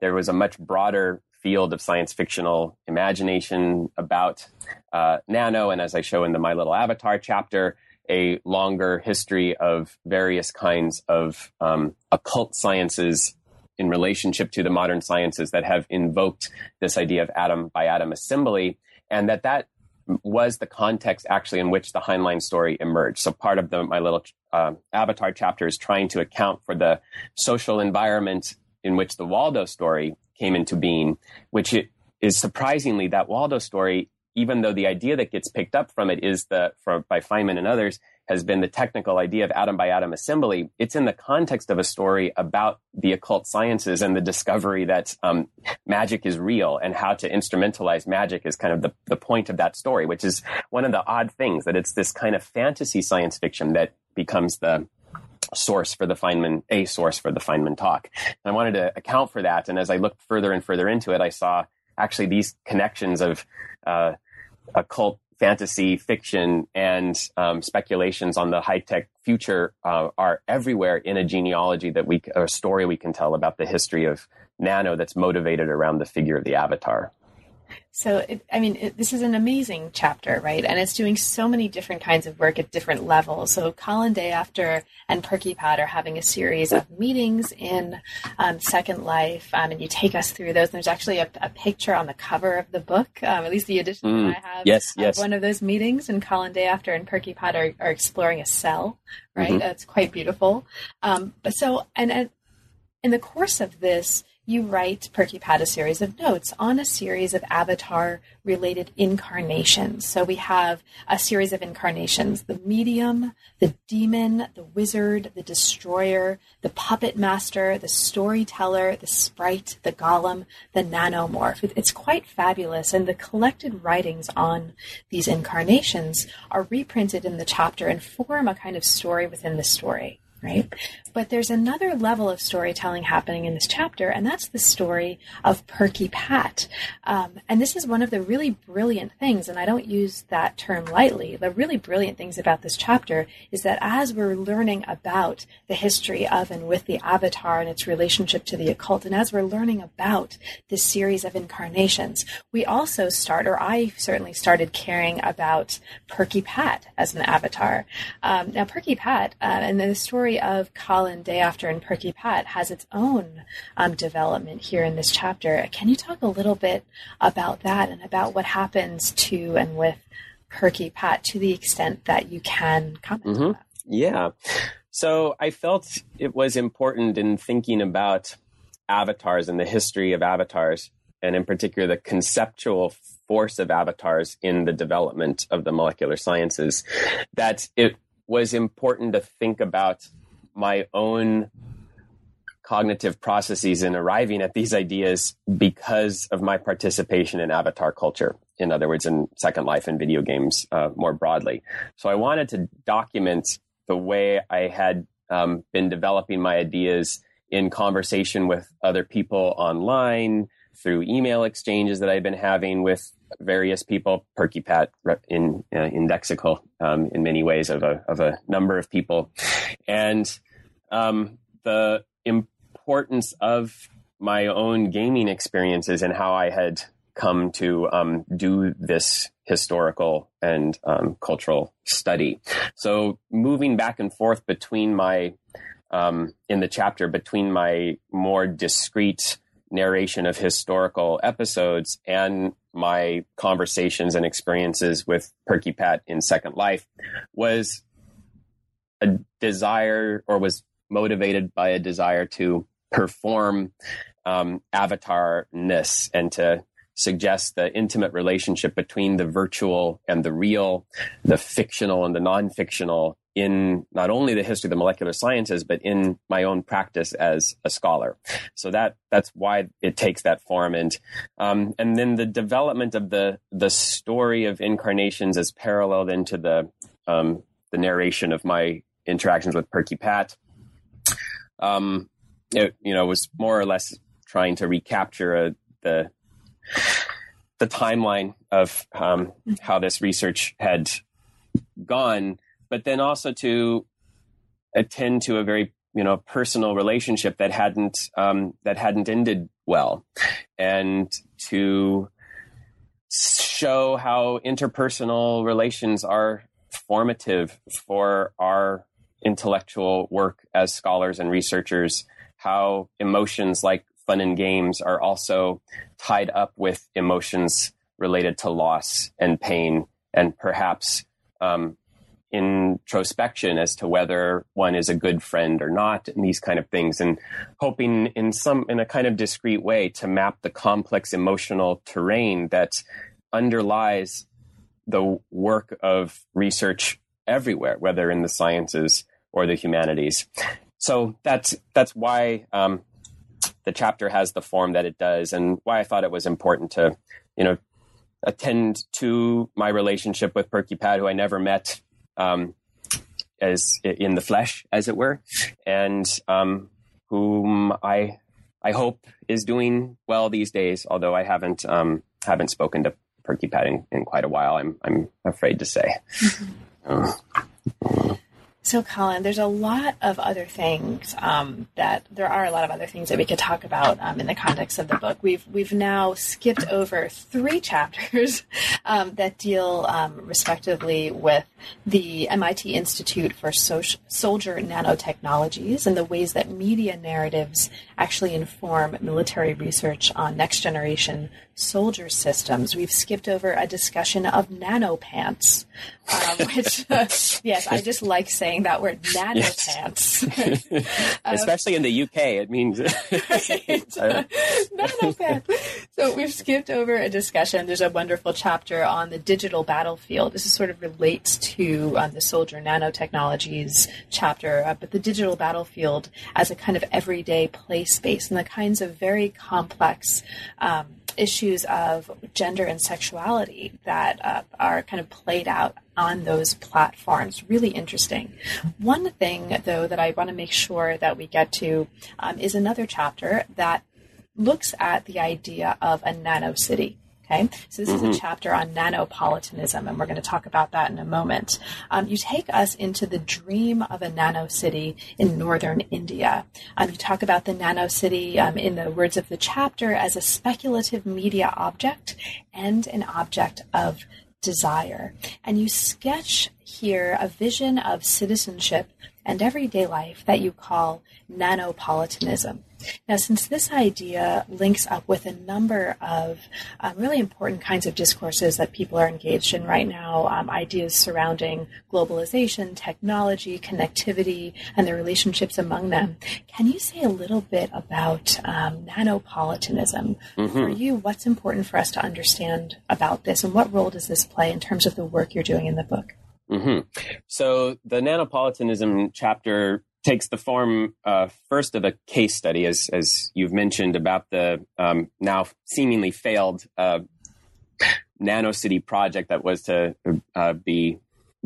there was a much broader field of science fictional imagination about uh, nano, and as I show in the My Little Avatar chapter, a longer history of various kinds of um, occult sciences in relationship to the modern sciences that have invoked this idea of atom by atom assembly, and that that was the context actually in which the Heinlein story emerged. So part of the My Little uh, Avatar chapter is trying to account for the social environment in which the Waldo story came into being, which is surprisingly that Waldo story, even though the idea that gets picked up from it is the from, by Feynman and others has been the technical idea of atom by atom assembly, it's in the context of a story about the occult sciences and the discovery that um, magic is real and how to instrumentalize magic is kind of the, the point of that story, which is one of the odd things, that it's this kind of fantasy science fiction that becomes the source for the Feynman, a source for the Feynman talk. And I wanted to account for that. And as I looked further and further into it, I saw actually these connections of uh, occult fantasy fiction and um, speculations on the high-tech future uh, are everywhere in a genealogy that we, or a story we can tell about the history of nano that's motivated around the figure of the avatar. So, it, I mean, it, this is an amazing chapter, right? And it's doing so many different kinds of work at different levels. So Colin Day After and PerkyPod are having a series of meetings in um, Second Life, um, and you take us through those. And there's actually a, a picture on the cover of the book, um, at least the edition mm, that I have, yes, yes. of one of those meetings. And Colin Day After and PerkyPod are, are exploring a cell, right? That's mm-hmm. quite beautiful. Um, but so, and, and in the course of this, you write PerkyPod a series of notes on a series of avatar-related incarnations. So we have a series of incarnations: the medium, the demon, the wizard, the destroyer, the puppet master, the storyteller, the sprite, the golem, the nanomorph. It's quite fabulous. And the collected writings on these incarnations are reprinted in the chapter and form a kind of story within the story. Right? But there's another level of storytelling happening in this chapter, and that's the story of PerkyPat. Um, and this is one of the really brilliant things, and I don't use that term lightly. The really brilliant things about this chapter is that as we're learning about the history of and with the avatar and its relationship to the occult, and as we're learning about this series of incarnations, we also start, or I certainly started caring about PerkyPat as an avatar. Um, now, PerkyPat, uh, and the story of Colin Day After and PerkyPat has its own um, development here in this chapter. Can you talk a little bit about that and about what happens to and with PerkyPat to the extent that you can comment mm-hmm. on that? Yeah. So I felt it was important in thinking about avatars and the history of avatars, and in particular the conceptual force of avatars in the development of the molecular sciences, that it was important to think about my own cognitive processes in arriving at these ideas because of my participation in avatar culture. In other words, in Second Life and video games uh, more broadly. So I wanted to document the way I had um, been developing my ideas in conversation with other people online, through email exchanges that I've been having with various people, PerkyPat in uh, indexical um, in many ways of a of a number of people, and um, the importance of my own gaming experiences and how I had come to um, do this historical and um, cultural study. So moving back and forth between my um, in the chapter between my more discrete narration of historical episodes and my conversations and experiences with PerkyPat in Second Life was a desire, or was motivated by a desire to perform um, avatar-ness and to suggest the intimate relationship between the virtual and the real, the fictional and the non-fictional, in not only the history of the molecular sciences, but in my own practice as a scholar. So that that's why it takes that form. And um, and then the development of the the story of incarnations is parallel then to the um, the narration of my interactions with PerkyPat. Um, it you know was more or less trying to recapture a, the the timeline of um, how this research had gone, but then also to attend to a very you know, personal relationship that hadn't, um, that hadn't ended well, and to show how interpersonal relations are formative for our intellectual work as scholars and researchers, how emotions like fun and games are also tied up with emotions related to loss and pain, and perhaps um, introspection as to whether one is a good friend or not, and these kind of things, and hoping in some, in a kind of discrete way, to map the complex emotional terrain that underlies the work of research everywhere, whether in the sciences or the humanities. So that's, that's why um, the chapter has the form that it does, and why I thought it was important to, you know, attend to my relationship with Perkypad, who I never met um, as in the flesh, as it were, and um, whom I I hope is doing well these days. Although I haven't um, haven't spoken to Perkypad in, in quite a while, I'm I'm afraid to say. Mm-hmm. uh, So, Colin, there's a lot of other things um, that there are a lot of other things that we could talk about um, in the context of the book. We've we've now skipped over three chapters um, that deal um, respectively with the M I T Institute for so- Soldier Nanotechnologies and the ways that media narratives actually inform military research on next generation soldier systems. We've skipped over a discussion of nanopants, um, which, uh, yes, I just like saying that word, nanopants. Yes. um, Especially in the U K, it means... right. uh, nanopants. So we've skipped over a discussion. There's a wonderful chapter on the digital battlefield. This is sort of relates to um, the soldier nanotechnologies chapter, uh, but the digital battlefield as a kind of everyday play space and the kinds of very complex um, issues of gender and sexuality that uh, are kind of played out on those platforms. Really interesting. One thing, though, that I want to make sure that we get to um, is another chapter that looks at the idea of a nano city. Okay, so this mm-hmm. is a chapter on nanopolitanism, and we're going to talk about that in a moment. Um, you take us into the dream of a nano city in northern India. Um, you talk about the nano city, um, in the words of the chapter, as a speculative media object and an object of desire. And you sketch here a vision of citizenship and everyday life that you call nanopolitanism. Now, since this idea links up with a number of um, really important kinds of discourses that people are engaged in right now, um, ideas surrounding globalization, technology, connectivity, and the relationships among them, can you say a little bit about um, nanopolitanism? Mm-hmm. For you, what's important for us to understand about this, and what role does this play in terms of the work you're doing in the book? Mm-hmm. So the nanopolitanism chapter takes the form uh, first of a case study, as as you've mentioned, about the um, now seemingly failed uh, nanocity project that was to uh, be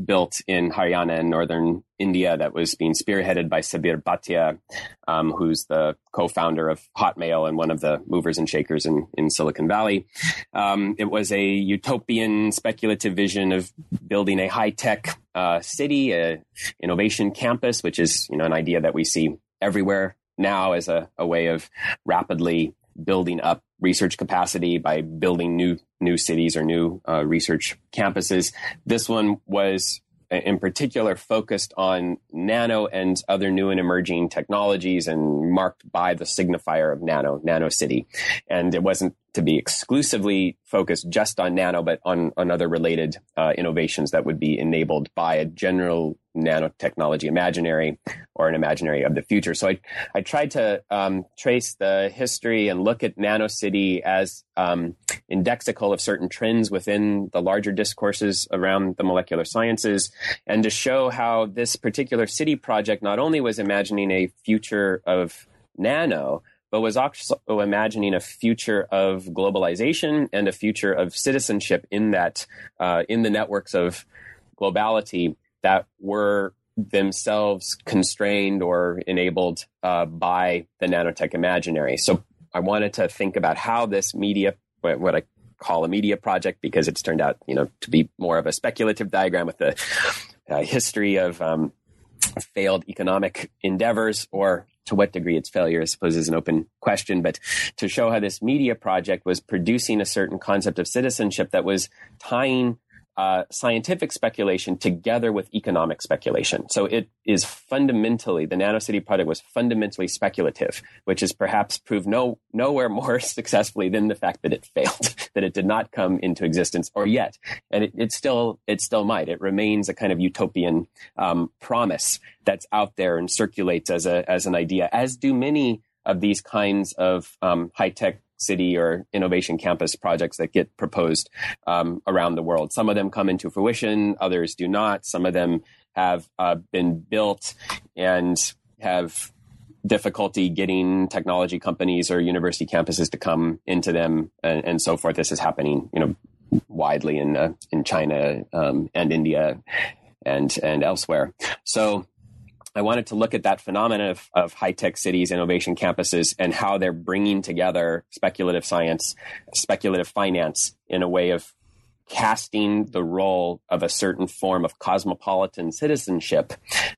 built in Haryana in northern India, that was being spearheaded by Sabir Bhatia, um, who's the co-founder of Hotmail and one of the movers and shakers in, in Silicon Valley. Um, it was a utopian speculative vision of building a high-tech uh, city, a innovation campus, which is, you know, an idea that we see everywhere now as a, a way of rapidly building up research capacity by building new new cities or new uh, research campuses. This one was in particular focused on nano and other new and emerging technologies, and marked by the signifier of nano, nano city. And it wasn't to be exclusively focused just on nano, but on, on other related uh, innovations that would be enabled by a general nanotechnology imaginary or an imaginary of the future. So I, I tried to um, trace the history and look at nanocity as um, indexical of certain trends within the larger discourses around the molecular sciences, and to show how this particular city project not only was imagining a future of nano, but was also imagining a future of globalization and a future of citizenship in that, uh, in the networks of globality that were themselves constrained or enabled uh, by the nanotech imaginary. So I wanted to think about how this media, what I call a media project, because it's turned out, you know, to be more of a speculative diagram with the uh, history of um, failed economic endeavors, or to what degree its failure, I suppose, is an open question. But to show how this media project was producing a certain concept of citizenship that was tying Uh, scientific speculation together with economic speculation. So it is fundamentally, the NanoCity project was fundamentally speculative, which is perhaps proved no nowhere more successfully than the fact that it failed, that it did not come into existence or yet. And it, it still it still might. It remains a kind of utopian um, promise that's out there and circulates as a as an idea, as do many of these kinds of um, high-tech city or innovation campus projects that get proposed um, around the world. Some of them come into fruition, others do not. Some of them have uh, been built and have difficulty getting technology companies or university campuses to come into them, and, and so forth. This is happening, you know, widely in uh, in China um, and India and and elsewhere. So I wanted to look at that phenomenon of, of high-tech cities, innovation campuses, and how they're bringing together speculative science, speculative finance in a way of casting the role of a certain form of cosmopolitan citizenship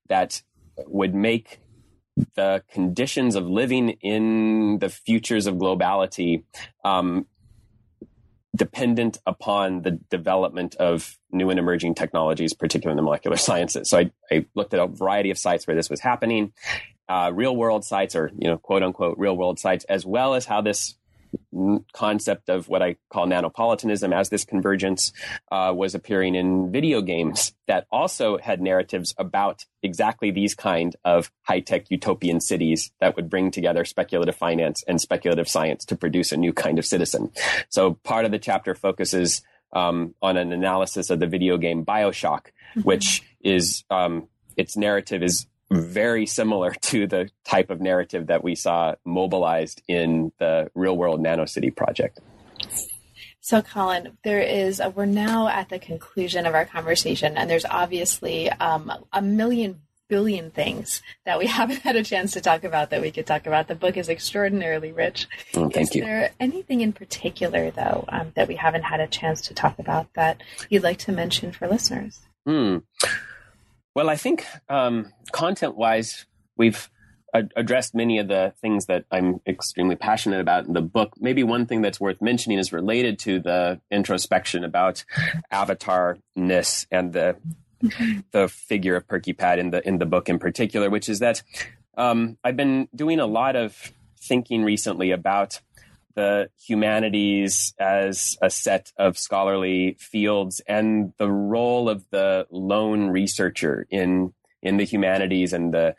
that would make the conditions of living in the futures of globality um, dependent upon the development of new and emerging technologies, particularly in the molecular sciences. So I, I looked at a variety of sites where this was happening, uh, real world sites, or, you know, quote unquote real world sites, as well as how this concept of what I call nanopolitanism, as this convergence uh, was appearing in video games that also had narratives about exactly these kind of high-tech utopian cities that would bring together speculative finance and speculative science to produce a new kind of citizen. So part of the chapter focuses um, on an analysis of the video game BioShock, mm-hmm. which is um, its narrative is very similar to the type of narrative that we saw mobilized in the Real World NanoCity project. So, Colin, there is a, we're now at the conclusion of our conversation, and there's obviously um, a million billion things that we haven't had a chance to talk about that we could talk about. The book is extraordinarily rich. Oh, thank you. Is there anything in particular, though, um, that we haven't had a chance to talk about that you'd like to mention for listeners? Hmm. Well, I think um, content-wise, we've ad- addressed many of the things that I'm extremely passionate about in the book. Maybe one thing that's worth mentioning is related to the introspection about avatarness and the the figure of Perkypad in the in the book in particular, which is that um, I've been doing a lot of thinking recently about the humanities as a set of scholarly fields and the role of the lone researcher in in the humanities, and the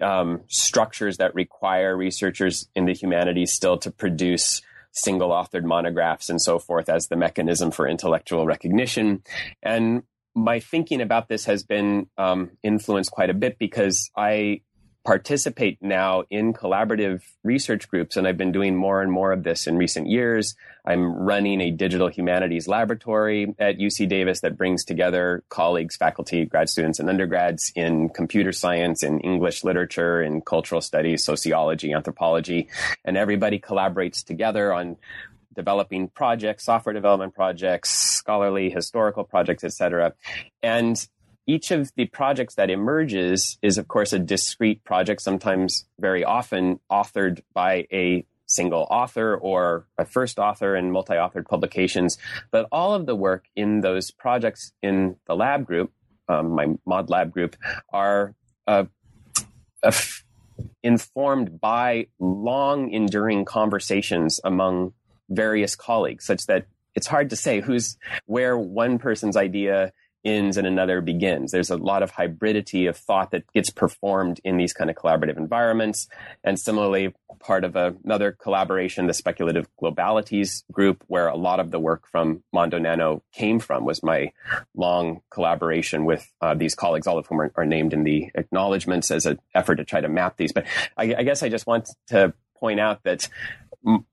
um, structures that require researchers in the humanities still to produce single-authored monographs and so forth as the mechanism for intellectual recognition. And my thinking about this has been um, influenced quite a bit because I participate now in collaborative research groups, and I've been doing more and more of this in recent years. I'm running a digital humanities laboratory at U C Davis that brings together colleagues, faculty, grad students, and undergrads in computer science, in English literature, in cultural studies, sociology, anthropology, and everybody collaborates together on developing projects, software development projects, scholarly, historical projects, et cetera. And each of the projects that emerges is, of course, a discrete project, sometimes very often authored by a single author or a first author and multi-authored publications. But all of the work in those projects in the lab group, um, my Mod Lab group, are uh, uh, informed by long enduring conversations among various colleagues, such that it's hard to say who's where one person's idea ends and another begins. There's a lot of hybridity of thought that gets performed in these kind of collaborative environments. And similarly, part of a, another collaboration, the Speculative Globalities group, where a lot of the work from Mondo Nano came from, was my long collaboration with uh, these colleagues, all of whom are, are named in the acknowledgments, as an effort to try to map these. But I, I guess I just want to point out that m-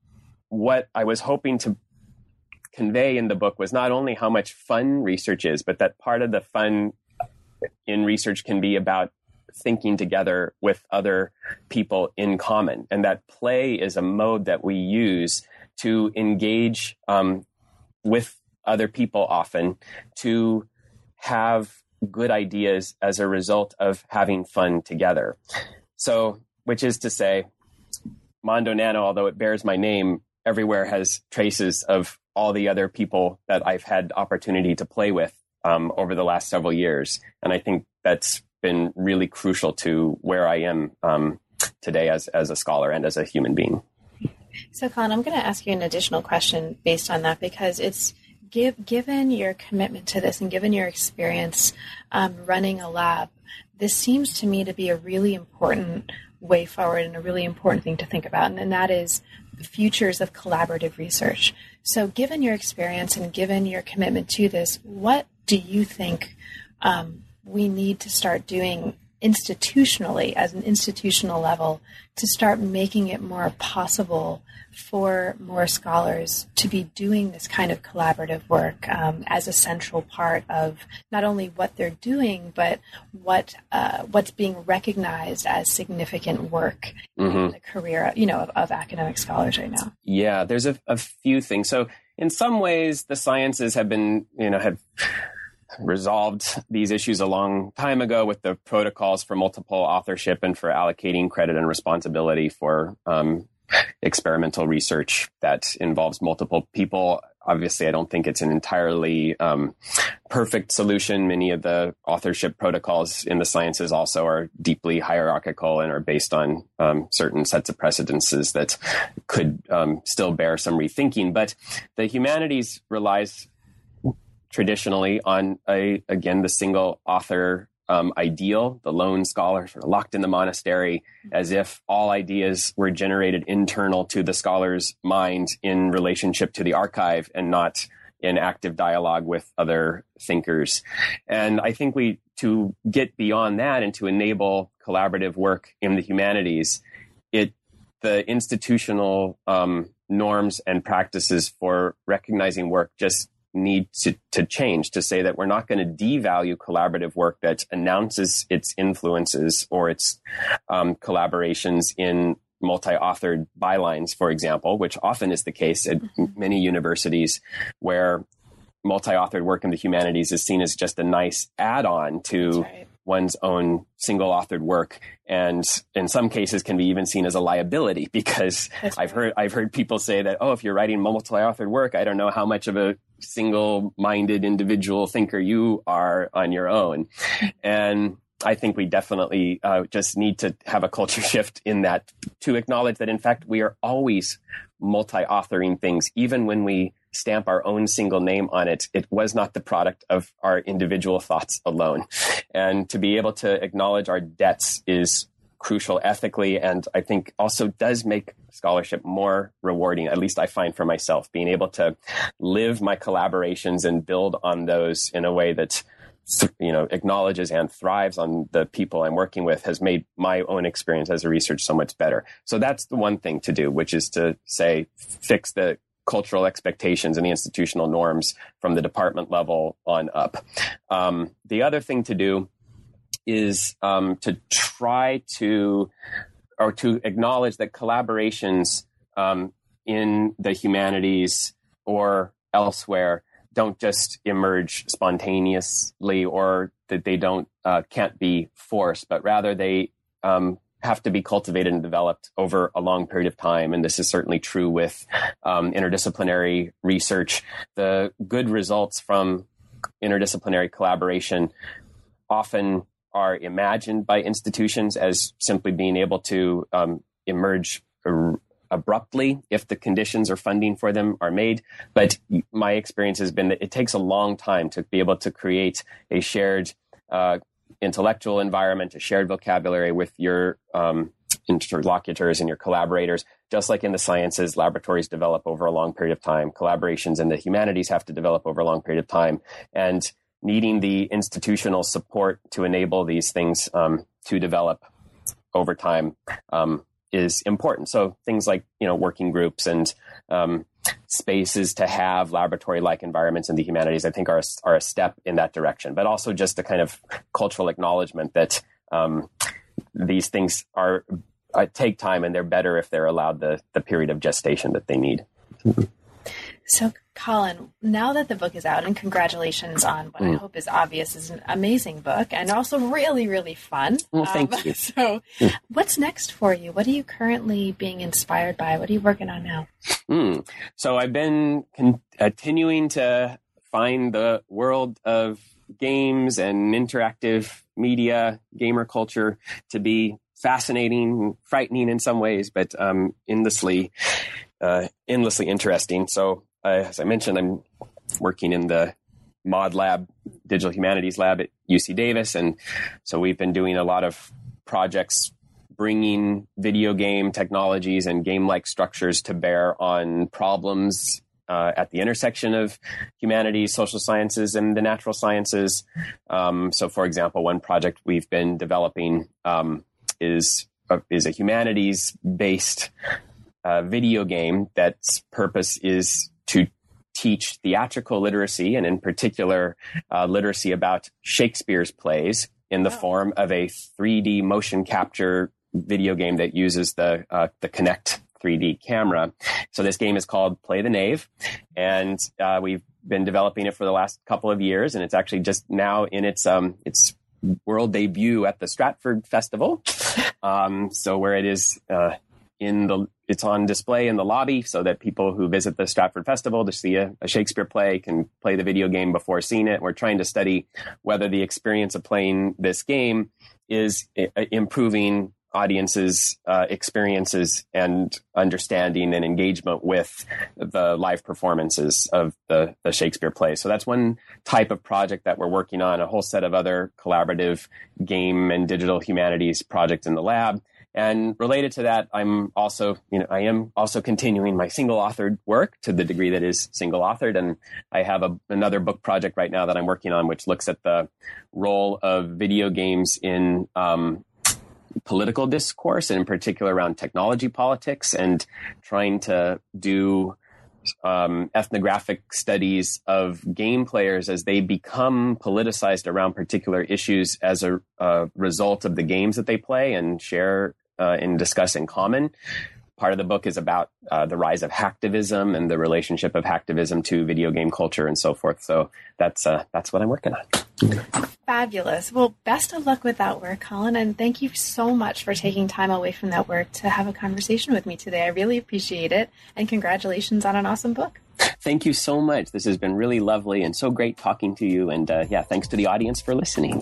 what I was hoping to convey in the book was not only how much fun research is, but that part of the fun in research can be about thinking together with other people in common, and that play is a mode that we use to engage um, with other people, often to have good ideas as a result of having fun together. So, which is to say, Mondo Nano, although it bears my name, everywhere has traces of all the other people that I've had opportunity to play with um, over the last several years. And I think that's been really crucial to where I am um, today as, as a scholar and as a human being. So, Colin, I'm going to ask you an additional question based on that, because it's give, given your commitment to this and given your experience um, running a lab, this seems to me to be a really important way forward and a really important thing to think about, and, and that is futures of collaborative research. So given your experience and given your commitment to this, what do you think um, we need to start doing institutionally, as an institutional level, to start making it more possible for more scholars to be doing this kind of collaborative work um, as a central part of not only what they're doing, but what uh, what's being recognized as significant work mm-hmm. in the career, you know, of, of academic scholars right now? Yeah, there's a, a few things. So in some ways, the sciences have been, you know, have resolved these issues a long time ago with the protocols for multiple authorship and for allocating credit and responsibility for um, experimental research that involves multiple people. Obviously, I don't think it's an entirely um, perfect solution. Many of the authorship protocols in the sciences also are deeply hierarchical and are based on um, certain sets of precedences that could um, still bear some rethinking. But the humanities relies traditionally on, a, again, the single author um, ideal, the lone scholar sort of locked in the monastery, as if all ideas were generated internal to the scholar's mind in relationship to the archive and not in active dialogue with other thinkers. And I think we, to get beyond that and to enable collaborative work in the humanities, it the institutional um, norms and practices for recognizing work just need to, to change, to say that we're not going to devalue collaborative work that announces its influences or its um, collaborations in multi-authored bylines, for example, which often is the case at mm-hmm. many universities where multi-authored work in the humanities is seen as just a nice add-on to right. one's own single-authored work, and in some cases can be even seen as a liability, because That's I've right. heard I've heard people say that, oh, if you're writing multi-authored work, I don't know how much of a single-minded individual thinker you are on your own. And I think we definitely uh, just need to have a culture shift in that, to acknowledge that, in fact, we are always multi-authoring things. Even when we stamp our own single name on it, it was not the product of our individual thoughts alone. And to be able to acknowledge our debts is crucial ethically, and I think also does make scholarship more rewarding, at least I find for myself, being able to live my collaborations and build on those in a way that, you know, acknowledges and thrives on the people I'm working with has made my own experience as a researcher so much better. So that's the one thing to do, which is to say, fix the cultural expectations and the institutional norms from the department level on up. Um, the other thing to do is um, to try to, or to acknowledge that collaborations um, in the humanities or elsewhere don't just emerge spontaneously, or that they don't uh, can't be forced, but rather they um, have to be cultivated and developed over a long period of time. And this is certainly true with um, interdisciplinary research. The good results from interdisciplinary collaboration often are imagined by institutions as simply being able to um, emerge r- abruptly if the conditions or funding for them are made. But my experience has been that it takes a long time to be able to create a shared uh, intellectual environment, a shared vocabulary with your um, interlocutors and your collaborators. Just like in the sciences, laboratories develop over a long period of time. Collaborations in the humanities have to develop over a long period of time. And needing the institutional support to enable these things um, to develop over time um, is important. So things like, you know, working groups and um, spaces to have laboratory-like environments in the humanities, I think are a, are a step in that direction, but also just the kind of cultural acknowledgement that um, these things are uh, take time, and they're better if they're allowed the, the period of gestation that they need. So Colin, now that the book is out, and congratulations on what mm. I hope is obvious is an amazing book and also really, really fun. Well, thank um, you. So mm. what's next for you? What are you currently being inspired by? What are you working on now? Mm. So I've been con- continuing to find the world of games and interactive media, gamer culture to be fascinating, frightening in some ways, but um, endlessly, uh, endlessly interesting. So Uh, as I mentioned, I'm working in the Mod Lab, Digital Humanities Lab at U C Davis. And so we've been doing a lot of projects bringing video game technologies and game-like structures to bear on problems uh, at the intersection of humanities, social sciences, and the natural sciences. Um, so, for example, one project we've been developing um, is, uh, is a humanities-based uh, video game that's purpose is to teach theatrical literacy, and in particular, uh, literacy about Shakespeare's plays in the wow. form of a three D motion capture video game that uses the uh, the Kinect three D camera. So this game is called Play the Knave, and uh, we've been developing it for the last couple of years, and it's actually just now in its um its world debut at the Stratford Festival, um, so where it is... Uh, In the it's on display in the lobby so that people who visit the Stratford Festival to see a, a Shakespeare play can play the video game before seeing it. We're trying to study whether the experience of playing this game is I- improving audiences' uh, experiences and understanding and engagement with the live performances of the, the Shakespeare play. So that's one type of project that we're working on, a whole set of other collaborative game and digital humanities projects in the lab. And related to that, I'm also, you know, I am also continuing my single-authored work to the degree that is single-authored, and I have a, another book project right now that I'm working on, which looks at the role of video games in um, political discourse, and in particular around technology politics, and trying to do um, ethnographic studies of game players as they become politicized around particular issues as a uh, result of the games that they play and share. Uh, and discuss in common. Part of the book is about uh, the rise of hacktivism and the relationship of hacktivism to video game culture and so forth. So that's uh, that's what I'm working on. Fabulous. Well, best of luck with that work, Colin, and thank you so much for taking time away from that work to have a conversation with me today. I really appreciate it, and congratulations on an awesome book. Thank you so much. This has been really lovely and so great talking to you, and uh, yeah, thanks to the audience for listening.